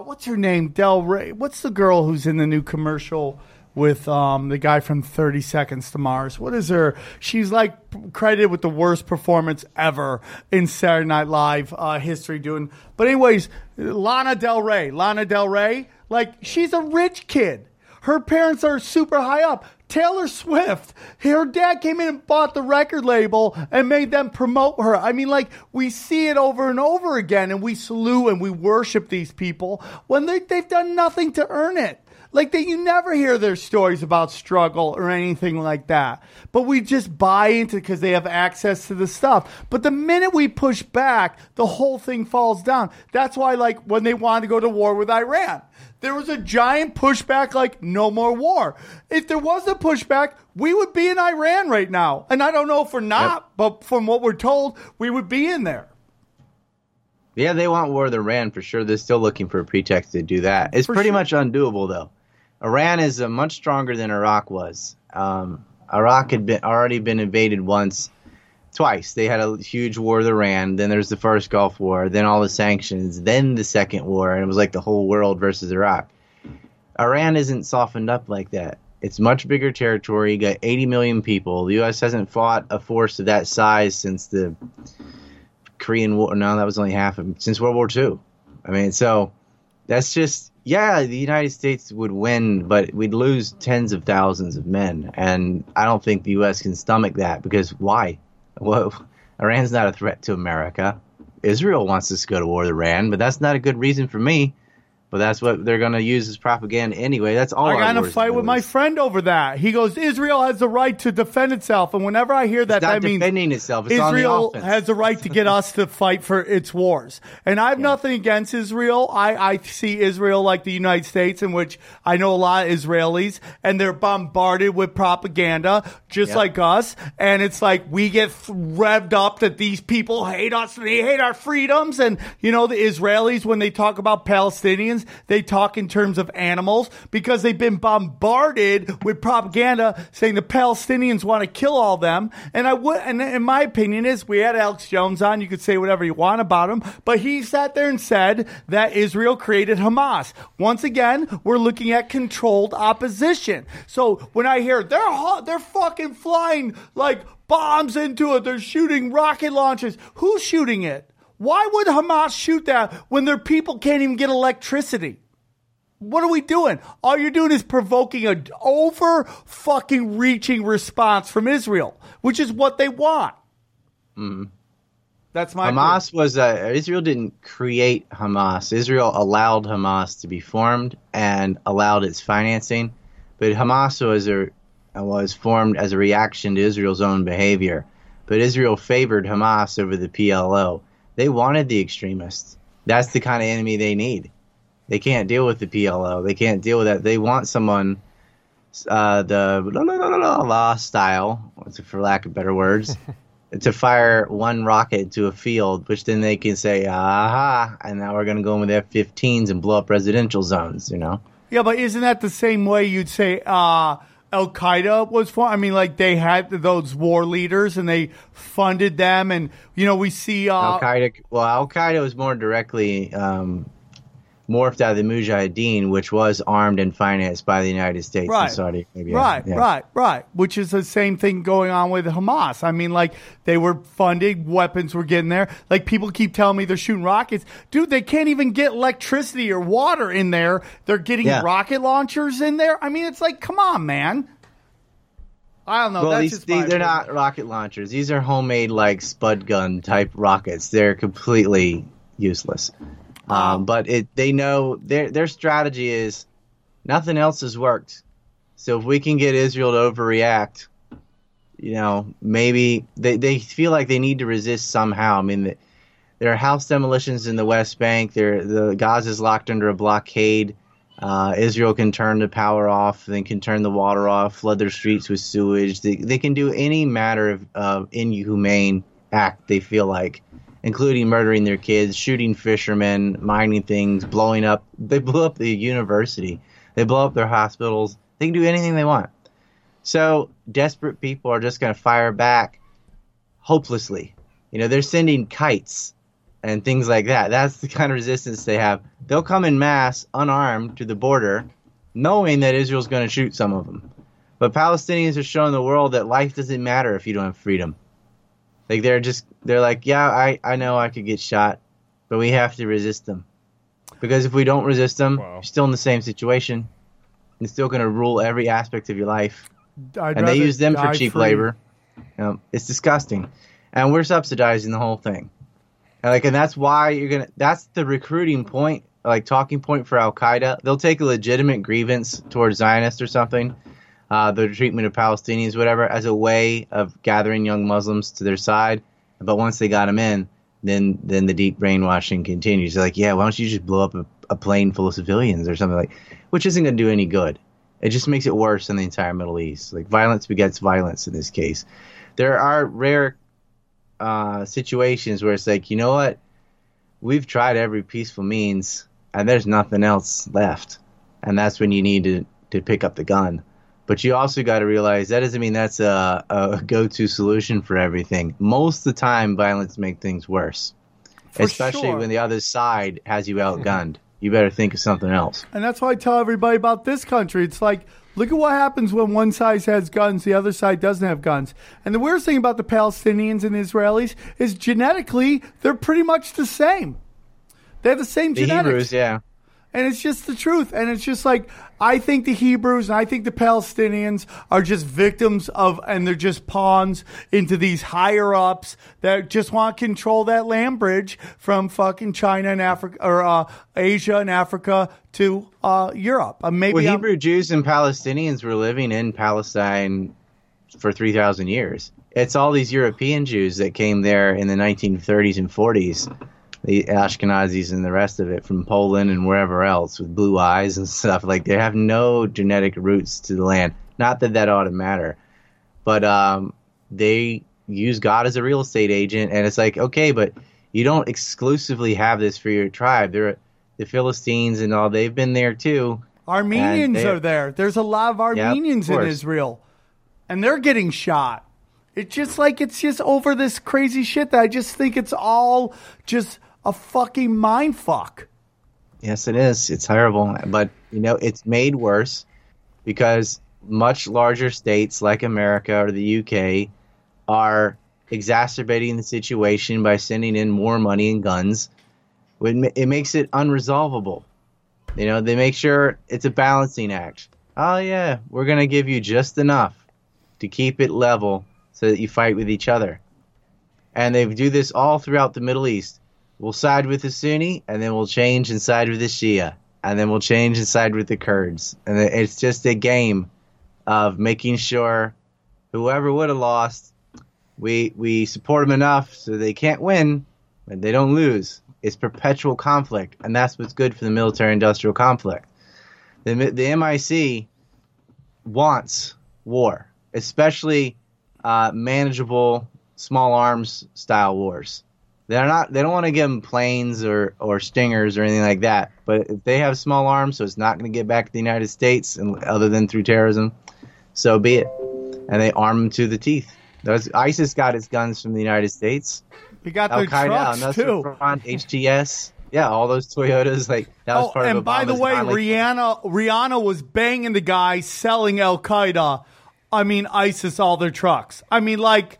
what's her name? Del Rey. What's the girl who's in the new commercial with the guy from 30 Seconds to Mars? What is her? She's, like, credited with the worst performance ever in Saturday Night Live history doing. But anyways, Lana Del Rey, like, she's a rich kid. Her parents are super high up. Taylor Swift, her dad came in and bought the record label and made them promote her. I mean, like, we see it over and over again, and we salute and we worship these people when they've done nothing to earn it. Like, that you never hear their stories about struggle or anything like that. But we just buy into it because they have access to the stuff. But the minute we push back, the whole thing falls down. That's why, like, when they wanted to go to war with Iran, there was a giant pushback, like, no more war. If there was a pushback, we would be in Iran right now. And I don't know if we're not, but from what we're told, we would be in there. Yeah, they want war with Iran for sure. They're still looking for a pretext to do that. It's pretty much undoable, though. Iran is much stronger than Iraq was. Iraq had already been invaded once. twice. They had a huge war with Iran. Then there's the first Gulf War. Then all the sanctions. Then the second war. And it was like the whole world versus Iraq. Iran isn't softened up like that. It's much bigger territory. You got 80 million people. The U.S. hasn't fought a force of that size since the Korean War. No, that was only half of it. Since World War II. I mean, so that's just, yeah, the United States would win, but we'd lose tens of thousands of men. And I don't think the U.S. can stomach that because why? Well, Iran's not a threat to America. Israel wants us to go to war with Iran, but that's not a good reason for me. But that's what they're going to use as propaganda anyway. That's all. I got in a fight with my friend over that. He goes, Israel has the right to defend itself. And whenever I hear that, that means Israel has the right to get us to fight for its wars. And I have nothing against Israel. I see Israel like the United States, in which I know a lot of Israelis, and they're bombarded with propaganda just like us. And it's like we get revved up that these people hate us and they hate our freedoms. And, you know, the Israelis, when they talk about Palestinians, they talk in terms of animals because they've been bombarded with propaganda saying the Palestinians want to kill all them. And I would, and in my opinion is, we had Alex Jones on. You could say whatever you want about him, but he sat there and said that Israel created Hamas. Once again, we're looking at controlled opposition. So when I hear they're fucking flying like bombs into it, they're shooting rocket launches. Who's shooting it? Why would Hamas shoot that when their people can't even get electricity? What are we doing? All you're doing is provoking an over-fucking-reaching response from Israel, which is what they want. Mm. That's my Hamas point. Israel didn't create Hamas. Israel allowed Hamas to be formed and allowed its financing. But Hamas was formed as a reaction to Israel's own behavior. But Israel favored Hamas over the PLO. They wanted the extremists. That's the kind of enemy they need. They can't deal with the PLO. They can't deal with that. They want someone the la style, for lack of better words, to fire one rocket into a field, which then they can say, aha, and now we're going to go in with F-15s and blow up residential zones, you know? Yeah, but isn't that the same way you'd say Al-Qaeda was formed? I mean, like, they had those war leaders and they funded them. And, you know, we see Al-Qaeda. Well, Al-Qaeda was more directly morphed out of the Mujahideen, which was armed and financed by the United States and Saudi Arabia. Right. Which is the same thing going on with Hamas. I mean, like, they were funded, weapons were getting there. Like, people keep telling me they're shooting rockets. Dude, they can't even get electricity or water in there. They're getting rocket launchers in there. I mean, it's like, come on, man. I don't know. Well, they're not rocket launchers. These are homemade, like, spud gun type rockets. They're completely useless. But they know their strategy is nothing else has worked. So if we can get Israel to overreact, you know, maybe they feel like they need to resist somehow. I mean, there are house demolitions in the West Bank. The Gaza is locked under a blockade. Israel can turn the power off, then can turn the water off, flood their streets with sewage. They can do any matter of inhumane act they feel like, including murdering their kids, shooting fishermen, mining things, blowing up. They blew up the university. They blow up their hospitals. They can do anything they want. So desperate people are just going to fire back hopelessly. You know, they're sending kites and things like that. That's the kind of resistance they have. They'll come in mass, unarmed, to the border, knowing that Israel's going to shoot some of them. But Palestinians are showing the world that life doesn't matter if you don't have freedom. Like, they're like, yeah, I know I could get shot, but we have to resist them. Because if we don't resist them, you're still in the same situation. They're still going to rule every aspect of your life. And they use them for cheap labor. It's disgusting. And we're subsidizing the whole thing. And that's why that's the recruiting point, like talking point for Al-Qaeda. They'll take a legitimate grievance towards Zionists or something. The treatment of Palestinians, whatever, as a way of gathering young Muslims to their side. But once they got them in, then the deep brainwashing continues. They're like, yeah, why don't you just blow up a plane full of civilians or something which isn't going to do any good. It just makes it worse in the entire Middle East. Like, violence begets violence in this case. There are rare situations where it's like, you know what? We've tried every peaceful means, and there's nothing else left. And that's when you need to pick up the gun. But you also got to realize that doesn't mean that's a go-to solution for everything. Most of the time, violence makes things worse, especially when the other side has you outgunned. You better think of something else. And that's why I tell everybody about this country. It's like, look at what happens when one side has guns, the other side doesn't have guns. And the weirdest thing about the Palestinians and the Israelis is genetically, they're pretty much the same. They have the same genetics. The Hebrews, yeah. And it's just the truth. And it's just like, I think the Hebrews and I think the Palestinians are just victims of, and they're just pawns into these higher ups that just want to control that land bridge from fucking China and Africa, or Asia and Africa to Europe. Hebrew Jews and Palestinians were living in Palestine for 3,000 years. It's all these European Jews that came there in the 1930s and 40s. The Ashkenazis and the rest of it from Poland and wherever else with blue eyes and stuff. Like, they have no genetic roots to the land. Not that that ought to matter. But they use God as a real estate agent. And it's like, okay, but you don't exclusively have this for your tribe. The Philistines and all, they've been there too. Armenians are there. There's a lot of Armenians in Israel. And they're getting shot. It's just like, it's just over this crazy shit that I just think it's all just a fucking mind fuck. Yes, it is. It's terrible. But, you know, it's made worse because much larger states like America or the UK are exacerbating the situation by sending in more money and guns. It makes it unresolvable. You know, they make sure it's a balancing act. Oh, yeah, we're going to give you just enough to keep it level so that you fight with each other. And they do this all throughout the Middle East. We'll side with the Sunni, and then we'll change and side with the Shia, and then we'll change and side with the Kurds. And it's just a game of making sure whoever would have lost, we support them enough so they can't win, but they don't lose. It's perpetual conflict, and that's what's good for the military-industrial complex. The MIC wants war, especially manageable small arms style wars. They don't want to give them planes or stingers or anything like that. But if they have small arms, so it's not going to get back to the United States, and other than through terrorism, so be it. And they arm them to the teeth. ISIS got its guns from the United States. We got their trucks too. Nutsac, HTS. Yeah, all those Toyotas, like that was part of Obama's. And by the way, Rihanna was banging the guy selling Al-Qaeda. I mean, ISIS, all their trucks. I mean, like,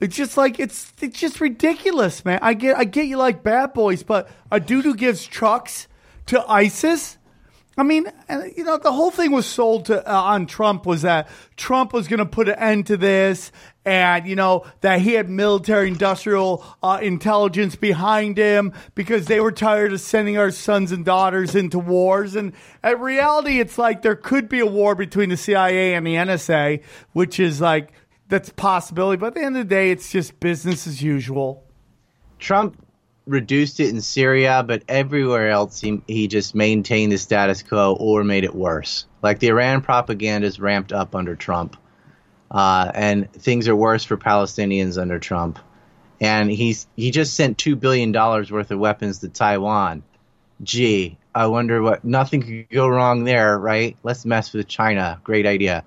it's just like, it's just ridiculous, man. I get you like bad boys, but a dude who gives trucks to ISIS? I mean, you know, the whole thing was sold to on Trump was that Trump was going to put an end to this, and, you know, that he had military-industrial intelligence behind him because they were tired of sending our sons and daughters into wars. And in reality, it's like there could be a war between the CIA and the NSA, which is like, that's a possibility. But at the end of the day, it's just business as usual. Trump reduced it in Syria, but everywhere else he just maintained the status quo or made it worse. Like, the Iran propaganda is ramped up under Trump, and things are worse for Palestinians under Trump. And he just sent $2 billion worth of weapons to Taiwan. Gee, I wonder what – nothing could go wrong there, right? Let's mess with China. Great idea.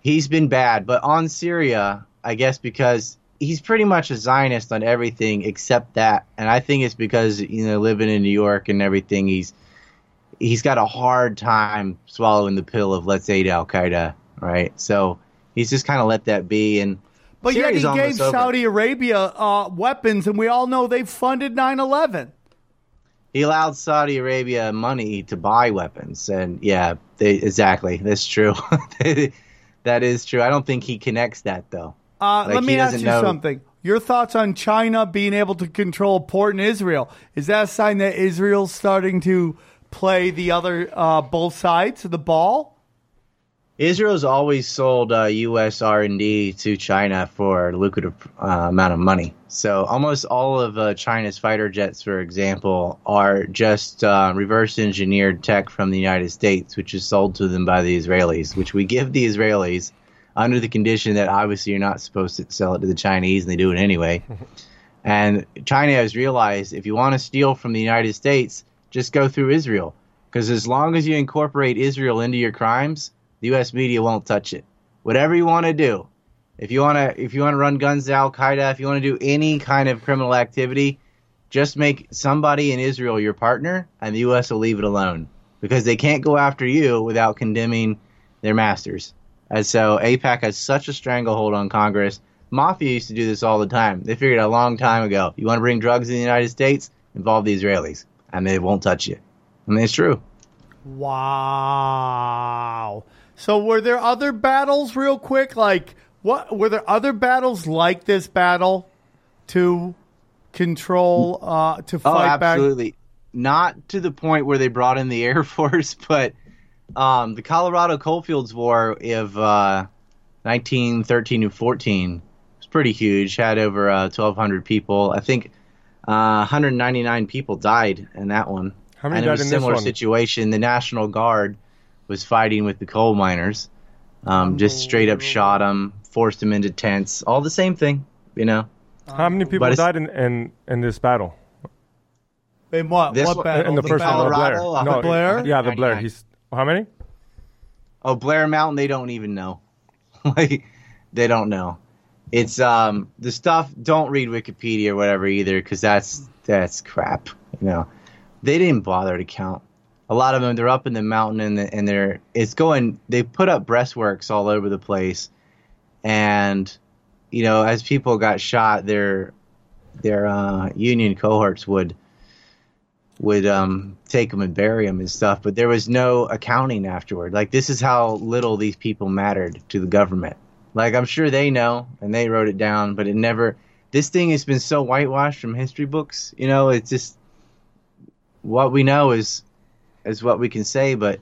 He's been bad, but on Syria, I guess because – he's pretty much a Zionist on everything except that, and I think it's because, you know, living in New York and everything, he's got a hard time swallowing the pill of let's aid Al Qaeda, right? So he's just kind of let that be. And but yet he gave Saudi Arabia weapons, and we all know they funded 9/11. He allowed Saudi Arabia money to buy weapons, and yeah, exactly, that's true. That is true. I don't think he connects that though. Like, let me ask you something. Your thoughts on China being able to control a port in Israel? Is that a sign that Israel's starting to play the other both sides of the ball? Israel's always sold U.S. R&D to China for a lucrative amount of money. So almost all of China's fighter jets, for example, are just reverse-engineered tech from the United States, which is sold to them by the Israelis, which we give the Israelis under the condition that obviously you're not supposed to sell it to the Chinese, and they do it anyway. And China has realized if you want to steal from the United States, just go through Israel. Because as long as you incorporate Israel into your crimes, The U.S. media won't touch it. Whatever you want to do, if you want to run guns to Al-Qaeda, if you want to do any kind of criminal activity, just make somebody in Israel your partner, and the U.S. will leave it alone, because they can't go after you without condemning their masters. And so AIPAC has such a stranglehold on Congress. Mafia used to do this all the time. They figured out a long time ago, you want to bring drugs in the United States, involve the Israelis, and they won't touch you. I mean, it's true. Wow. So were there other battles, real quick? Like, what were there other battles like this battle to control, to fight back? Oh, absolutely. Not to the point where they brought in the Air Force, but the Colorado Coalfields War of 1913 to 14 was pretty huge. Had over 1,200 people. I think 199 people died in that one. How many died in this one? And it was a similar situation. The National Guard was fighting with the coal miners. Just straight up shot them, forced them into tents. All the same thing, you know. How many people died in this battle? In what? What battle? In the first one, the Blair? Yeah, the Blair. He's how many? Oh, Blair Mountain. They don't even know. Like, they don't know. It's the stuff. Don't read Wikipedia or whatever either, because that's crap. You know, they didn't bother to count. A lot of them, they're up in the mountain and they're They put up breastworks all over the place, and you know, as people got shot, their Union cohorts would take them and bury them and stuff, but there was no accounting afterward. Like, this is how little these people mattered to the government. Like, I'm sure they know, and they wrote it down, but it never... This thing has been so whitewashed from history books, you know, it's just... What we know is what we can say, but,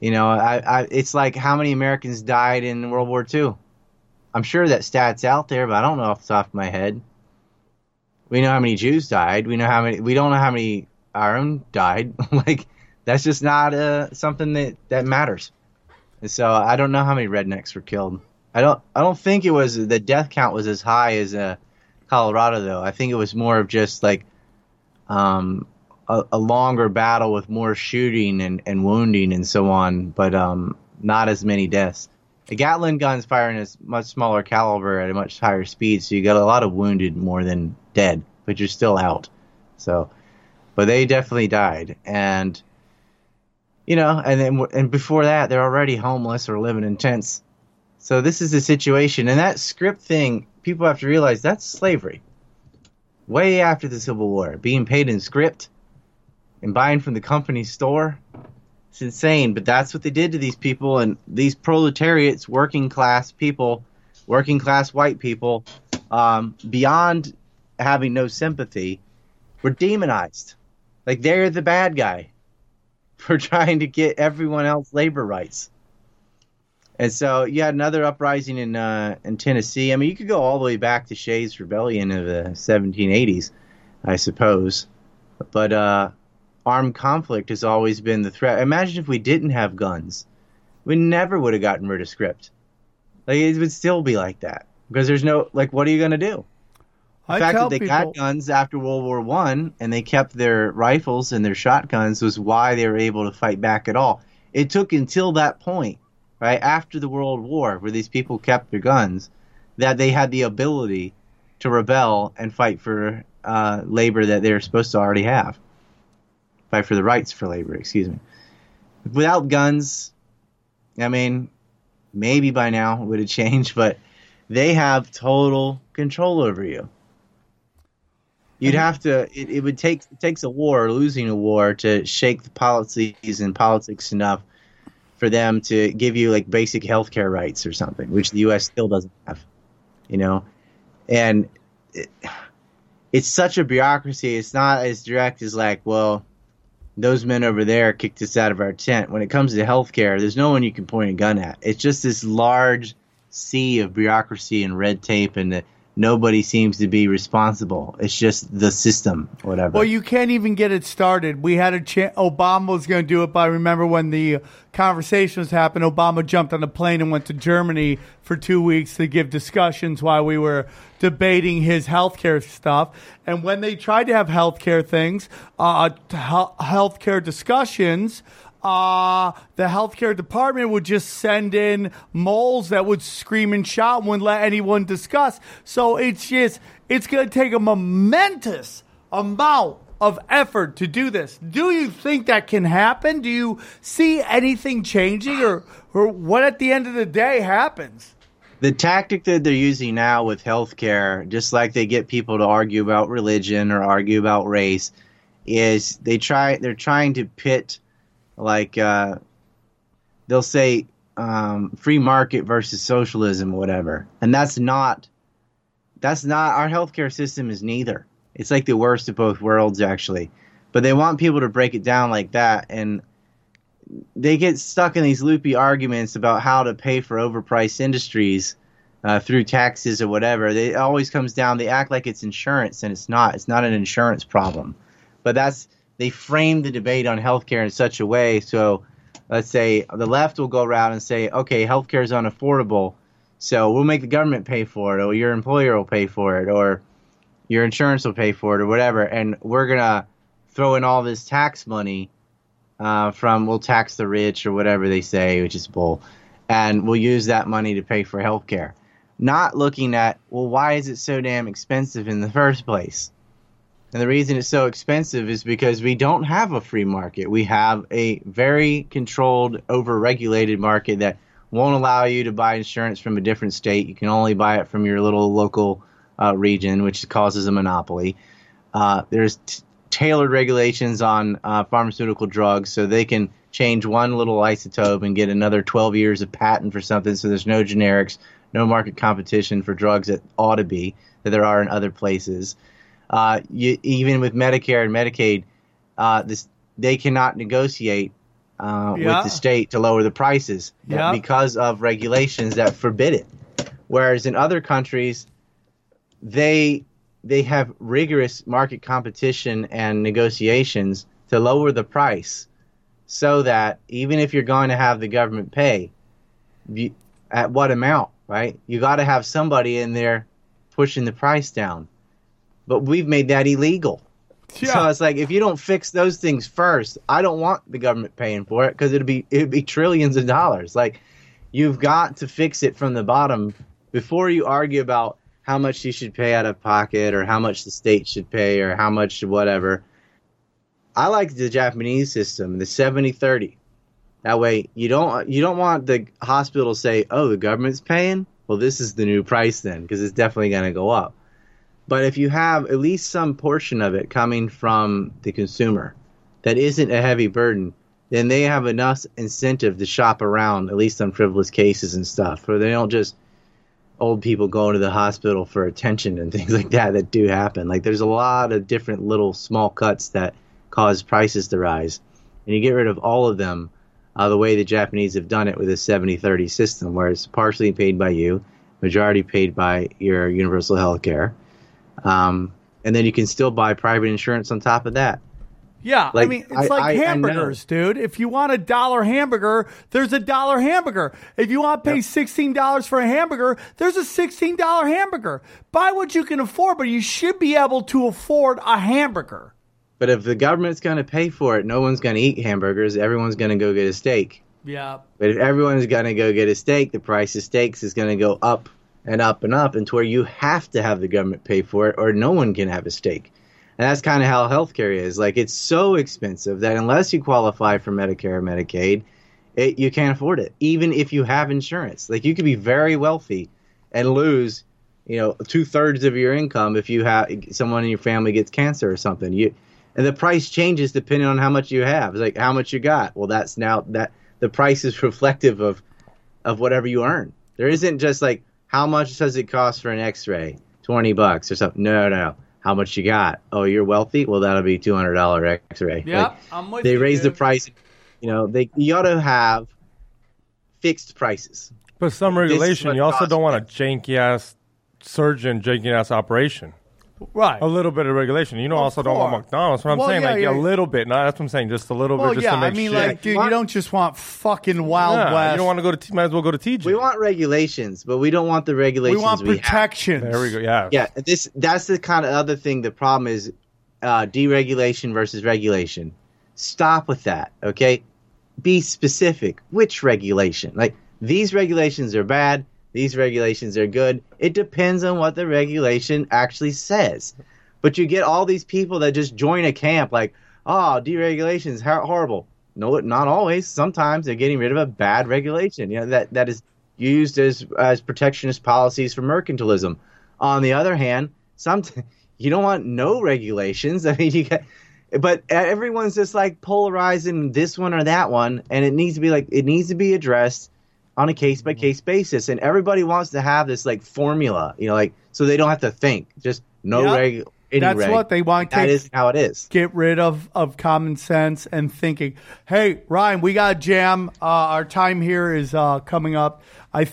you know, it's like how many Americans died in World War II. I'm sure that stat's out there, but I don't know off the top of my head. We know how many Jews died. We don't know how many our own died. Like, that's just not something that matters. And so I don't know how many rednecks were killed. I don't think it was the death count was as high as Colorado though. I think it was more of just like a longer battle with more shooting and wounding and so on, but not as many deaths. The Gatling guns firing is much smaller caliber at a much higher speed, so you got a lot of wounded more than dead, but you're still out. So, but they definitely died, and you know, and before that, they're already homeless or living in tents. So this is the situation, and that script thing, people have to realize that's slavery. Way after the Civil War, being paid in script and buying from the company store. It's insane, but that's what they did to these people, and these proletariats, working class white people, beyond having no sympathy, were demonized. Like, they're the bad guy for trying to get everyone else labor rights. And so you had another uprising in Tennessee. I mean, you could go all the way back to Shays' Rebellion of the 1780s, I suppose. But armed conflict has always been the threat. Imagine if we didn't have guns. We never would have gotten rid of script. Like, it would still be like that, because there's no, like, what are you going to do? The fact that they got guns after World War I and they kept their rifles and their shotguns was why they were able to fight back at all. It took until that point, right, after the World War, where these people kept their guns, that they had the ability to rebel and fight for labor that they were supposed to already have. Fight for the rights for labor, excuse me. Without guns, I mean, maybe by now it would have changed, but they have total control over you. You'd have to, it takes a war, or losing a war, to shake the policies and politics enough for them to give you like basic healthcare rights or something, which the U.S. still doesn't have, you know? And it's such a bureaucracy. It's not as direct as like, well, those men over there kicked us out of our tent. When it comes to healthcare, there's no one you can point a gun at. It's just this large sea of bureaucracy and red tape, and nobody seems to be responsible. It's just the system, whatever. Well, you can't even get it started. We had a chance. Obama was going to do it, but I remember when the conversations happened, Obama jumped on a plane and went to Germany for 2 weeks to give discussions while we were debating his healthcare stuff. And when they tried to have healthcare things, healthcare discussions, the healthcare department would just send in moles that would scream and shout and wouldn't let anyone discuss. So it's going to take a momentous amount of effort to do this. Do you think that can happen? Do you see anything changing, or what at the end of the day happens? The tactic that they're using now with healthcare, just like they get people to argue about religion or argue about race, is they're trying to pit, like, they'll say free market versus socialism, whatever, and that's not our healthcare system is neither. It's like the worst of both worlds, actually. But they want people to break it down like that, and they get stuck in these loopy arguments about how to pay for overpriced industries through taxes or whatever. It always comes down, they act like it's insurance, and it's not. It's not an insurance problem. But they frame the debate on healthcare in such a way, so let's say the left will go around and say, okay, healthcare is unaffordable, so we'll make the government pay for it, or your employer will pay for it, or your insurance will pay for it, or whatever, and we're going to throw in all this tax money we'll tax the rich or whatever they say, which is bull, and we'll use that money to pay for healthcare. Not looking at, well, why is it so damn expensive in the first place? And the reason it's so expensive is because we don't have a free market. We have a very controlled, over-regulated market that won't allow you to buy insurance from a different state. You can only buy it from your little local region, which causes a monopoly. There's tailored regulations on pharmaceutical drugs, so they can change one little isotope and get another 12 years of patent for something, so there's no generics, no market competition for drugs that ought to be, that there are in other places. Even with Medicare and Medicaid, they cannot negotiate with the state to lower the prices because of regulations that forbid it. Whereas in other countries, they have rigorous market competition and negotiations to lower the price, so that even if you're going to have the government pay, at what amount, right? You got to have somebody in there pushing the price down. But we've made that illegal. Yeah. So it's like, if you don't fix those things first, I don't want the government paying for it, because it'd be trillions of dollars. Like, you've got to fix it from the bottom before you argue about how much you should pay out of pocket, or how much the state should pay, or how much whatever. I like the Japanese system, the 70-30. That way you don't want the hospital to say, oh, the government's paying? Well, this is the new price then, because it's definitely going to go up. But if you have at least some portion of it coming from the consumer that isn't a heavy burden, then they have enough incentive to shop around, at least on frivolous cases and stuff, where they don't just old people going to the hospital for attention and things like that do happen. Like, there's a lot of different little small cuts that cause prices to rise. And you get rid of all of them the way the Japanese have done it with a 70-30 system, where it's partially paid by you, majority paid by your universal health care. And then you can still buy private insurance on top of that. Yeah, like, I mean, it's like hamburgers, dude. If you want $1 hamburger, there's $1 hamburger. If you want to pay $16 for a hamburger, there's a $16 hamburger. Buy what you can afford, but you should be able to afford a hamburger. But if the government's going to pay for it, no one's going to eat hamburgers. Everyone's going to go get a steak. Yeah. But if everyone's going to go get a steak, the price of steaks is going to go up and up and up, until you have to have the government pay for it, or no one can have a steak. And that's kind of how healthcare is. Like, it's so expensive that unless you qualify for Medicare or Medicaid, you can't afford it, even if you have insurance. Like, you could be very wealthy and lose, 2/3 of your income if you have someone in your family gets cancer or something. And the price changes depending on how much you have. It's like, how much you got. Well, that's now that the price is reflective of whatever you earn. There isn't just like, how much does it cost for an X-ray? $20 or something. No. How much you got? Oh, you're wealthy? Well, that'll be $200 X-ray. Yeah, like, I'm with you. They raise the price. You ought to have fixed prices. But some regulation. You also don't want a janky-ass surgeon, janky-ass operation. Right. A little bit of regulation. Also don't want McDonald's. That's what I'm saying. A little bit. No, that's what I'm saying. Just a little bit just to make sure. You don't just want fucking Wild West. You don't want to go to might as well go to TJ. We want regulations, but we don't want the regulations. We want protections. There we go. Yeah. Yeah. That's the kind of other thing. The problem is deregulation versus regulation. Stop with that, okay? be specific. Which regulation? Like, these regulations are bad. These regulations are good. It depends on what the regulation actually says. But you get all these people that just join a camp like, oh, deregulation is horrible. No, not always. Sometimes they're getting rid of a bad regulation. You know, that is used as protectionist policies for mercantilism. On the other hand, you don't want no regulations. I mean, but everyone's just like polarizing this one or that one, and it needs to be addressed on a case-by-case basis, and everybody wants to have this like formula, you know, like so they don't have to think. Just no regulation. That's reg. What they want. That is how it is. Get rid of common sense and thinking. Hey, Ryan, we got a jam. Our time here is coming up. I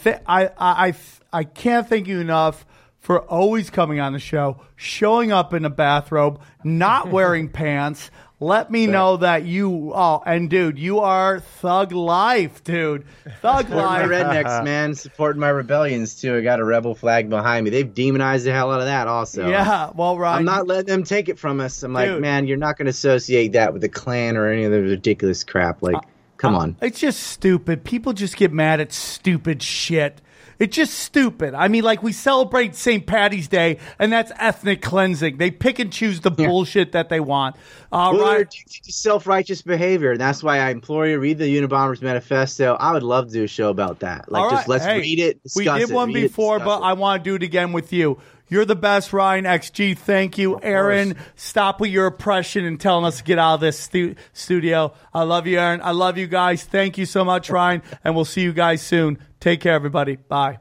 can't thank you enough for always coming on the show, showing up in a bathrobe, not wearing pants. Let me know that you and dude, you are thug life, dude. Thug life. Support my rednecks, man. Support my rebellions too. I got a rebel flag behind me. They've demonized the hell out of that also. Yeah, well, Ryan, I'm not letting them take it from us. I'm dude, like, man, you're not going to associate that with the Klan or any of the ridiculous crap. Like, come on. It's just stupid. People just get mad at stupid shit. It's just stupid. I mean, like, we celebrate St. Patty's Day, and that's ethnic cleansing. They pick and choose the bullshit that they want. Right. Self-righteous behavior. That's why I implore you, read the Unabomber's Manifesto. I would love to do a show about that. Like, right. Just let's read it, discuss it. We did one before, but I want to do it again with you. You're the best, Ryan XG. Thank you, Aaron. Stop with your oppression and telling us to get out of this studio. I love you, Aaron. I love you guys. Thank you so much, Ryan, and we'll see you guys soon. Take care, everybody. Bye.